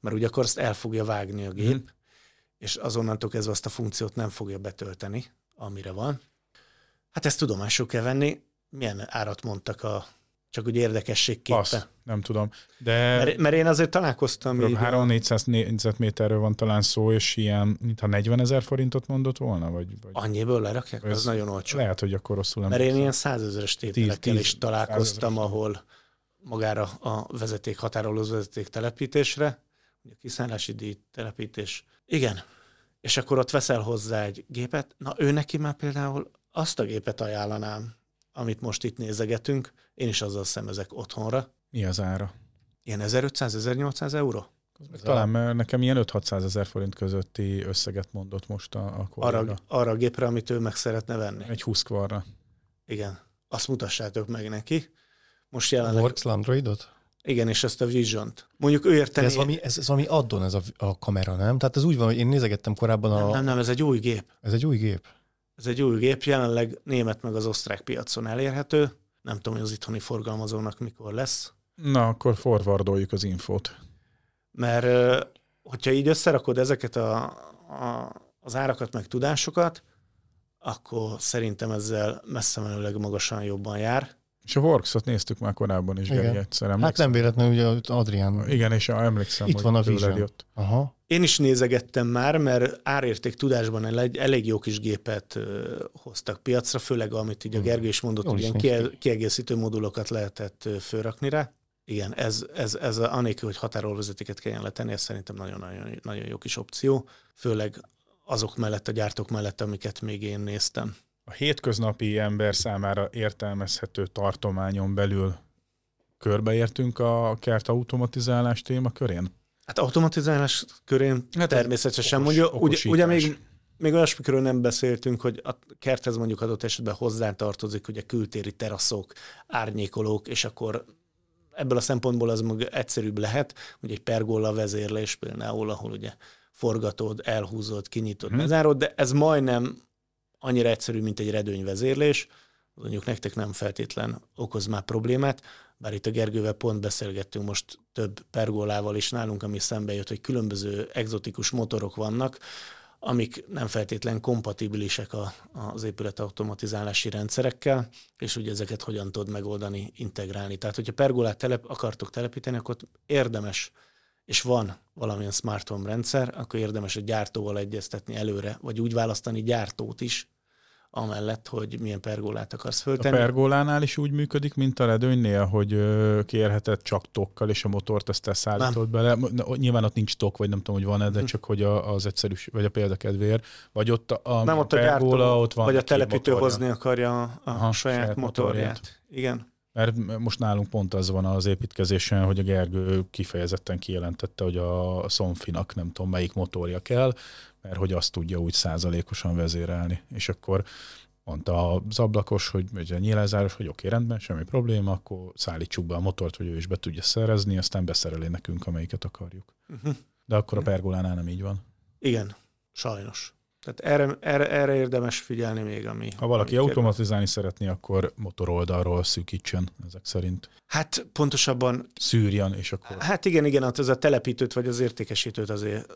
Mert ugye akkor azt el fogja vágni a gép, mm. és azonnantól kezdve azt a funkciót nem fogja betölteni, amire van. Hát ezt tudomásul kell venni. Milyen árat mondtak a... Csak úgy érdekességképpen. Azt, nem tudom. De mert, mert én azért találkoztam. három-négyszáz négyzetméterről van talán szó, és ilyen, mintha negyvenezer forintot mondott volna? Vagy, vagy annyiből lerakják? Az nagyon olcsó. Lehet, hogy akkor rosszul emlékszem. Mert én ilyen százezeres tételekkel is találkoztam, ahol magára a vezeték határolózó vezeték telepítésre, a kiszállási díj telepítés. Igen. És akkor ott veszel hozzá egy gépet. Na, ő neki már például azt a gépet ajánlanám, amit most itt nézegetünk, én is azzal szemezek otthonra. Mi az ára? Ilyen ezerötszáz-ezernyolcszáz euró? Talán, mert nekem ilyen ötszáz-hatszáz ezer forint közötti összeget mondott most a, a kolléga. Arra, arra a gépre, amit ő meg szeretne venni. Egy Husqvarna. Igen. Azt mutassátok meg neki. Most jelenleg... Worx Landroidot? Igen, és ezt a Visiont. Mondjuk ő érteni... Ez valami, ez, ez valami addon ez a, a kamera, nem? Tehát ez úgy van, hogy én nézegettem korábban a... Nem, nem, nem, ez egy új gép. Ez egy új gép. Ez egy új gép, jelenleg német meg az osztrák piacon elérhető. Nem tudom, hogy az itthoni forgalmazónak mikor lesz. Na, akkor forvardoljuk az infót. Mert hogyha így összerakod ezeket a, a, az árakat meg tudásokat, akkor szerintem ezzel messze menőleg magasan jobban jár. És a Worxot néztük már korábban is, Gergely, egyszer emlékszem. Hát nem véletlenül, ugye Adrián. Igen, és emlékszem, itt hogy tőled jött. Aha. Én is nézegettem már, mert árérték tudásban egy elég jó kis gépet hoztak piacra, főleg amit így a Gergő is mondott, hogy ilyen kiegészítő modulokat lehetett fölrakni rá. Igen, ez, ez, ez anélkül, hogy határolvezetéket kelljen letenni, ez szerintem nagyon-nagyon nagyon jó kis opció, főleg azok mellett, a gyártók mellett, amiket még én néztem. A hétköznapi ember számára értelmezhető tartományon belül körbeértünk a kert automatizálás témakörén? Hát automatizálás körén hát természetesen. Okos, mondja, ugye, ugye még, még olyasmikről nem beszéltünk, hogy a kerthez mondjuk adott esetben hozzátartozik ugye kültéri teraszok, árnyékolók, és akkor ebből a szempontból az meg egyszerűbb lehet, hogy egy pergola vezérlés például, ahol ugye forgatod, elhúzod, kinyitod, bezárod, hmm. de ez majdnem annyira egyszerű, mint egy redőnyvezérlés, mondjuk nektek nem feltétlen okoz már problémát, bár itt a Gergővel pont beszélgettünk most több pergolával is nálunk, ami szembe jött, hogy különböző egzotikus motorok vannak, amik nem feltétlen kompatibilisek a, az épület automatizálási rendszerekkel, és ugye ezeket hogyan tudod megoldani, integrálni. Tehát, hogyha pergolát telep, akartok telepíteni, akkor érdemes, és van valamilyen smart home rendszer, akkor érdemes a gyártóval egyeztetni előre, vagy úgy választani gyártót is, amellett, hogy milyen pergolát akarsz föltenni. A pergolánál is úgy működik, mint a redőnynél, hogy kérheted csak tokkal, és a motort ezt elszállítod bele. Nyilván ott nincs tok, vagy nem tudom, hogy van-e, de csak hogy az egyszerűs, vagy a példakedvéért. Vagy ott a nem ott a pergola, gyártó, ott van. Vagy a telepítő motorja. Hozni akarja a Aha, saját, saját motorját. motorját. Igen. Mert most nálunk pont az van az építkezésen, hogy a Gergő kifejezetten kijelentette, hogy a Sonfinak nem tudom melyik motorja kell, mert hogy azt tudja úgy százalékosan vezérelni. És akkor mondta az ablakos, hogy a nyílászáros, hogy oké, rendben, semmi probléma, akkor szállítsuk be a motort, hogy ő is be tudja szerezni, aztán beszereli nekünk, amelyiket akarjuk. Uh-huh. De akkor a pergolánál nem így van. Igen, sajnos. Tehát erre, erre, erre érdemes figyelni még, ami... Ha valaki ami automatizálni kérdez. Szeretné, akkor motoroldalról szűkítsen ezek szerint. Hát pontosabban... Szűrjen, és akkor... Hát igen, igen, az a telepítőt vagy az értékesítőt azért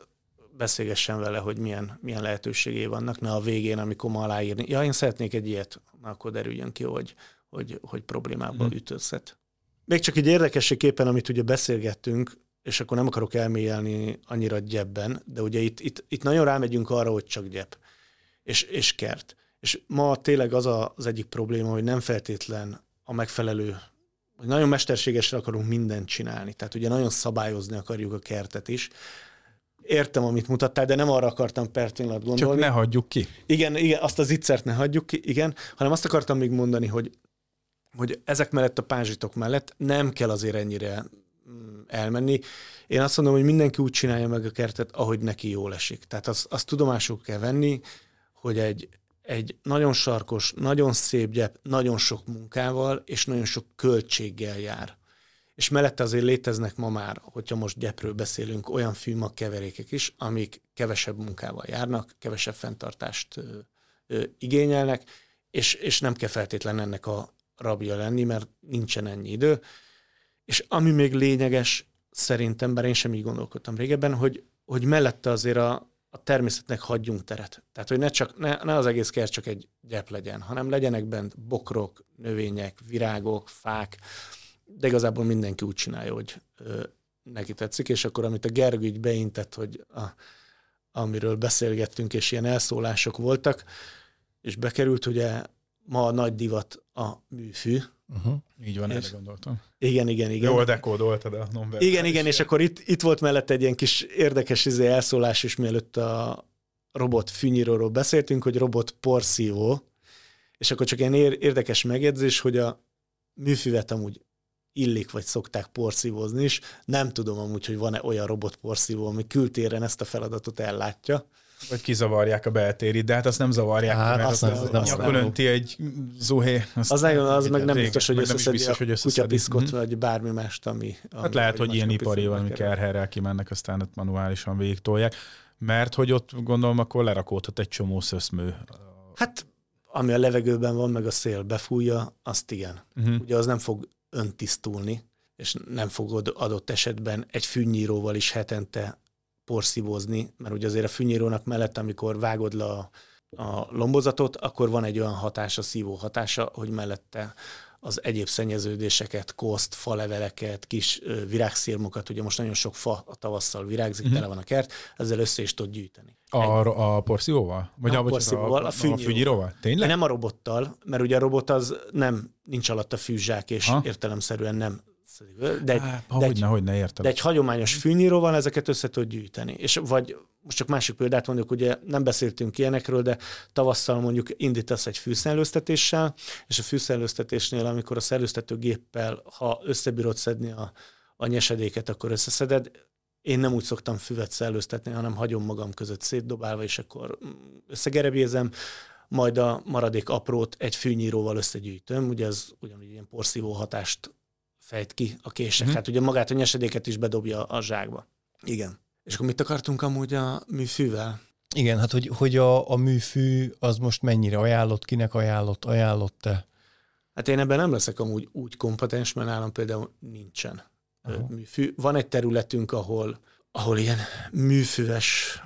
beszélgessen vele, hogy milyen, milyen lehetőségei vannak, ne a végén, amikor ma aláírni. Ja, én szeretnék egy ilyet, akkor derüljön ki, hogy, hogy, hogy problémából hmm. ütözhet. Még csak így érdekességképpen, amit ugye beszélgettünk, és akkor nem akarok elmélyelni annyira gyepben, de ugye itt, itt, itt nagyon rámegyünk arra, hogy csak gyep és, és kert. És ma tényleg az a, az egyik probléma, hogy nem feltétlen a megfelelő, hogy nagyon mesterségesre akarunk mindent csinálni. Tehát ugye nagyon szabályozni akarjuk a kertet is. Értem, amit mutattál, de nem arra akartam per pillanat gondolni. Csak ne hagyjuk ki. Igen, igen, azt az ittszert ne hagyjuk ki, igen, hanem azt akartam még mondani, hogy, hogy ezek mellett a pázsitok mellett nem kell azért ennyire elmenni. Én azt mondom, hogy mindenki úgy csinálja meg a kertet, ahogy neki jól esik. Tehát azt, azt tudomásul kell venni, hogy egy, egy nagyon sarkos, nagyon szép gyep, nagyon sok munkával és nagyon sok költséggel jár. És mellette azért léteznek ma már, hogyha most gyepről beszélünk, olyan fűmag keverékek is, amik kevesebb munkával járnak, kevesebb fenntartást ö, ö, igényelnek, és, és nem kell feltétlen ennek a rabja lenni, mert nincsen ennyi idő. És ami még lényeges szerintem, bár én sem így gondolkodtam régebben, hogy, hogy mellette azért a, a természetnek hagyjunk teret. Tehát, hogy ne, csak, ne, ne az egész kert csak egy gyep legyen, hanem legyenek bent bokrok, növények, virágok, fák, de igazából mindenki úgy csinálja, hogy ö, neki tetszik, és akkor amit a Gergő így beintett, hogy a, amiről beszélgettünk, és ilyen elszólások voltak, és bekerült ugye ma a nagy divat a műfű. Uh-huh. Így van, erre gondoltam. Igen, igen, igen. Jól dekódoltad a non-verbális. Igen, igen, és akkor itt, itt volt mellette egy ilyen kis érdekes izé elszólás is, mielőtt a robot fűnyíróról beszéltünk, hogy robot porszívó, és akkor csak ilyen érdekes megjegyzés, hogy a műfüvet amúgy illik, vagy szokták porszívózni is. Nem tudom amúgy, hogy van-e olyan robotporszívó, ami kültéren ezt a feladatot ellátja. Vagy kizavarják a beltérit, de hát azt nem zavarják. Á, mert azt, azt nem, nem, nem önti egy zuhé. Az, nem, az meg nem biztos, hogy összeszedi a kutyapiszkot, vagy bármi mást, ami... ami hát lehet, hogy ilyen ipari valami kerherrel kimennek, aztán ott manuálisan végigtolják, mert hogy ott gondolom, akkor lerakódhat egy csomó szöszmő. Hát, ami a levegőben van, meg a szél befújja, azt igen. Uh-huh. Ugye az nem fog öntisztulni, és nem fogod adott esetben egy fűnyíróval is hetente porszívózni, mert ugye azért a fűnyírónak mellett, amikor vágod le a, a lombozatot, akkor van egy olyan hatása, szívó hatása, hogy mellette az egyéb szennyeződéseket, koszt, faleveleket, kis virágszirmokat, ugye most nagyon sok fa a tavasszal virágzik, uh-huh. tele van a kert, ezzel össze is tud gyűjteni. A, a porszívóval? Vagy a, a porszívóval, a, a, fűnyíróval. a fűnyíróval? Tényleg? Nem a robottal, mert ugye a robot az nem, nincs alatt a fűzsák, és ha? értelemszerűen nem. De egy, Há, de, egy, ne, ne de egy hagyományos fűnyíróval ezeket össze tud gyűjteni. És vagy most csak másik példát mondjuk, ugye nem beszéltünk ilyenekről, de tavasszal mondjuk indítasz egy fűszellőztetéssel, és a fűszellőztetésnél, amikor a szellőztetőgéppel, ha összebírod szedni a, a nyesedéket, akkor összeszeded. Én nem úgy szoktam füvet szellőztetni, hanem hagyom magam között szétdobálva, és akkor összegerebézem, majd a maradék aprót egy fűnyíróval összegyűjtöm, ugye ez ugyanúgy ilyen porszívó hatást fejt ki a kések. Mm. Hát ugye magát a nyesedéket is bedobja a zsákba. Igen. És akkor mit akartunk amúgy a műfűvel? Igen, hát hogy, hogy a, a műfű az most mennyire ajánlott, kinek ajánlott, ajánlott-e? Hát én ebben nem leszek amúgy úgy kompetens, mert nálam például nincsen Aha. műfű. Van egy területünk, ahol, ahol ilyen műfűves,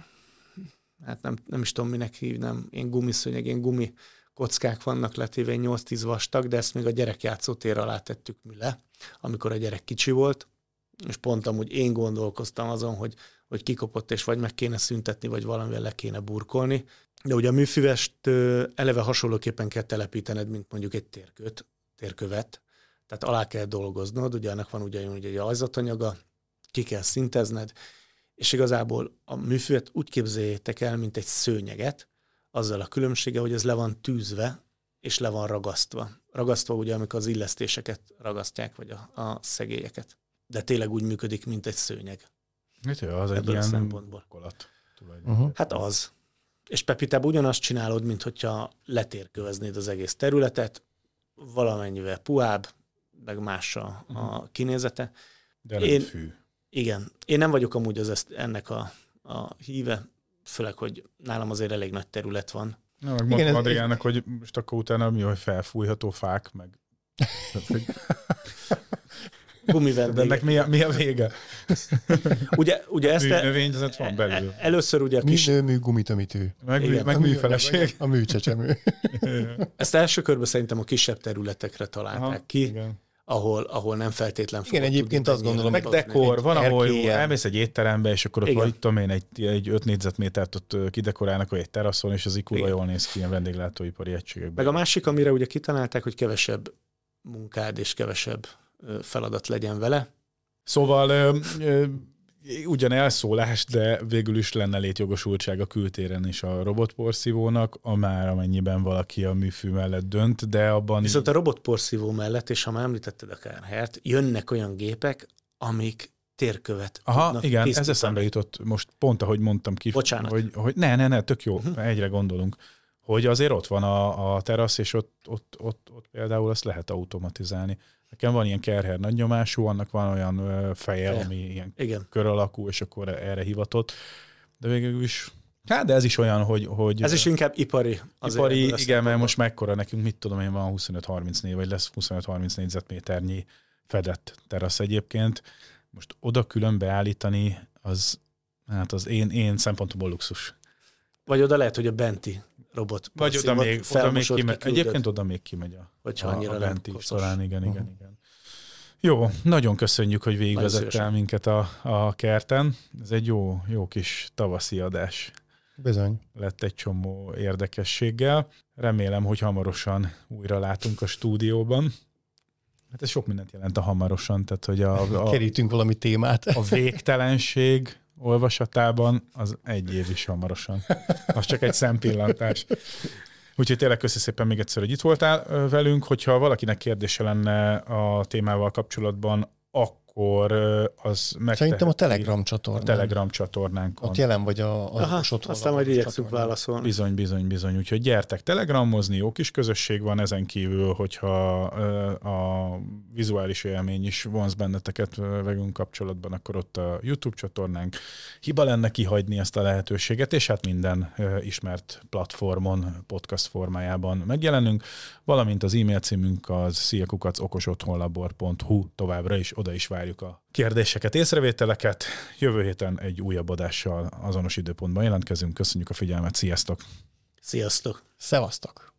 hát nem, nem is tudom minek hívnám, ilyen gumiszőnyeg, ilyen gumi kockák vannak letéve, nyolc-tíz vastag, de ezt még a gyerekjátszótér alá tettük mi le, amikor a gyerek kicsi volt, és pont amúgy én gondolkoztam azon, hogy, hogy kikopott, és vagy meg kéne szüntetni, vagy valamivel le kéne burkolni. De ugye a műfüvest eleve hasonlóképpen kell telepítened, mint mondjuk egy térköt, térkövet, tehát alá kell dolgoznod, ugye annak van ugye egy ajzatanyaga, ki kell szintezned, és igazából a műfüvet úgy képzeljétek el, mint egy szőnyeget, azzal a különbsége, hogy ez le van tűzve, és le van ragasztva. Ragasztva ugye, amikor az illesztéseket ragasztják, vagy a, a szegélyeket. De tényleg úgy működik, mint egy szőnyeg. Mit jó, az egy ilyen szempontból. Kolat, uh-huh. Hát az. És Pepitában ugyanazt csinálod, mint hogyha letérköveznéd az egész területet, valamennyivel puhább, meg más a, uh-huh. a kinézete. De Én, fű. Igen. Én nem vagyok amúgy az ezt, ennek a, a híve, főleg, hogy nálam azért elég nagy terület van. Na, meg mondtam Adriának, hogy most akkor utána mi, hogy felfújható fák, meg... De ennek mi a, mi a vége? Ugye, ugye ezt... A növényzet van belül. Először ugye... Mi kis... nőmű gumitömítő. Meg, igen, meg a műfeleség. A műcsecsemő. Ezt első körben szerintem a kisebb területekre találták Aha, ki. Igen. ahol, ahol nem feltétlen fogod. Igen, egyébként azt gondolom, meg dekor, van, ahol elmész egy étterembe, és akkor ott vagy, tudom én, egy öt négyzetmétert ott kidekorálnak egy teraszon, és az ikúra jól néz ki ilyen vendéglátóipari egységekben. Meg a másik, amire ugye kitalálták, hogy kevesebb munkád és kevesebb feladat legyen vele. Szóval ö, ö, ugyan elszólás, de végül is lenne létjogosultság a kültéren is a robotporszívónak, már amennyiben valaki a műfű mellett dönt, de abban... Viszont a robotporszívó mellett, és ha már említetted a Kárhelyt, jönnek olyan gépek, amik térkövet. Aha, igen, ez eszembe jutott most pont, ahogy mondtam ki. Bocsánat. Hogy, hogy ne, ne, ne, tök jó, uh-huh. egyre gondolunk. Hogy azért ott van a, a terasz, és ott, ott, ott, ott például azt lehet automatizálni. Nekem van ilyen kerher nagynyomású, annak van olyan feje, yeah. ami ilyen igen. kör alakú, és akkor erre hivatott. De végül is, hát de ez is olyan, hogy... hogy ez is inkább ipari. Ipari, igen, mert mondom. Most mekkora nekünk, mit tudom én, van huszonöt-harminc, vagy lesz huszonöt-harminc négyzetméternyi fedett terasz egyébként. Most oda külön beállítani, az, hát az én, én szempontból luxus. Vagy oda lehet, hogy a benti robot. Vagy oda még, oda még kimegy. Egyébként oda még kimegy a, a, a benti is. Talán igen, uh-huh. igen, igen. Jó, nagyon köszönjük, hogy végigvezettél minket a, a kerten. Ez egy jó, jó kis tavaszi adás. Bizony. Lett egy csomó érdekességgel. Remélem, hogy hamarosan újra látunk a stúdióban. Hát ez sok mindent jelent a hamarosan, tehát hogy a... a kerítünk valami témát. A végtelenség... olvasatában az egy év is hamarosan. Az csak egy szempillantás. Úgyhogy tényleg köszi szépen még egyszer, hogy itt voltál velünk. Hogyha valakinek kérdése lenne a témával kapcsolatban, akkor az meg. Szerintem a Telegram csatornán. A Telegram csatornánkon. Ott jelen vagy a, a Aha, aztán majd igyekszünk válaszolni. Bizony, bizony, bizony. Úgyhogy gyertek telegramozni, jó kis közösség van ezen kívül, hogyha a vizuális élmény is vonz benneteket velünk kapcsolatban, akkor ott a YouTube csatornánk. Hiba lenne kihagyni ezt a lehetőséget, és hát minden ismert platformon, podcast formájában megjelenünk, valamint az e-mail címünk az szia kukac okos otthonlabor pont hu, továbbra is oda is várjuk a kérdéseket, észrevételeket. Jövő héten egy újabb adással azonos időpontban jelentkezünk. Köszönjük a figyelmet, sziasztok! Sziasztok! Szevasztok!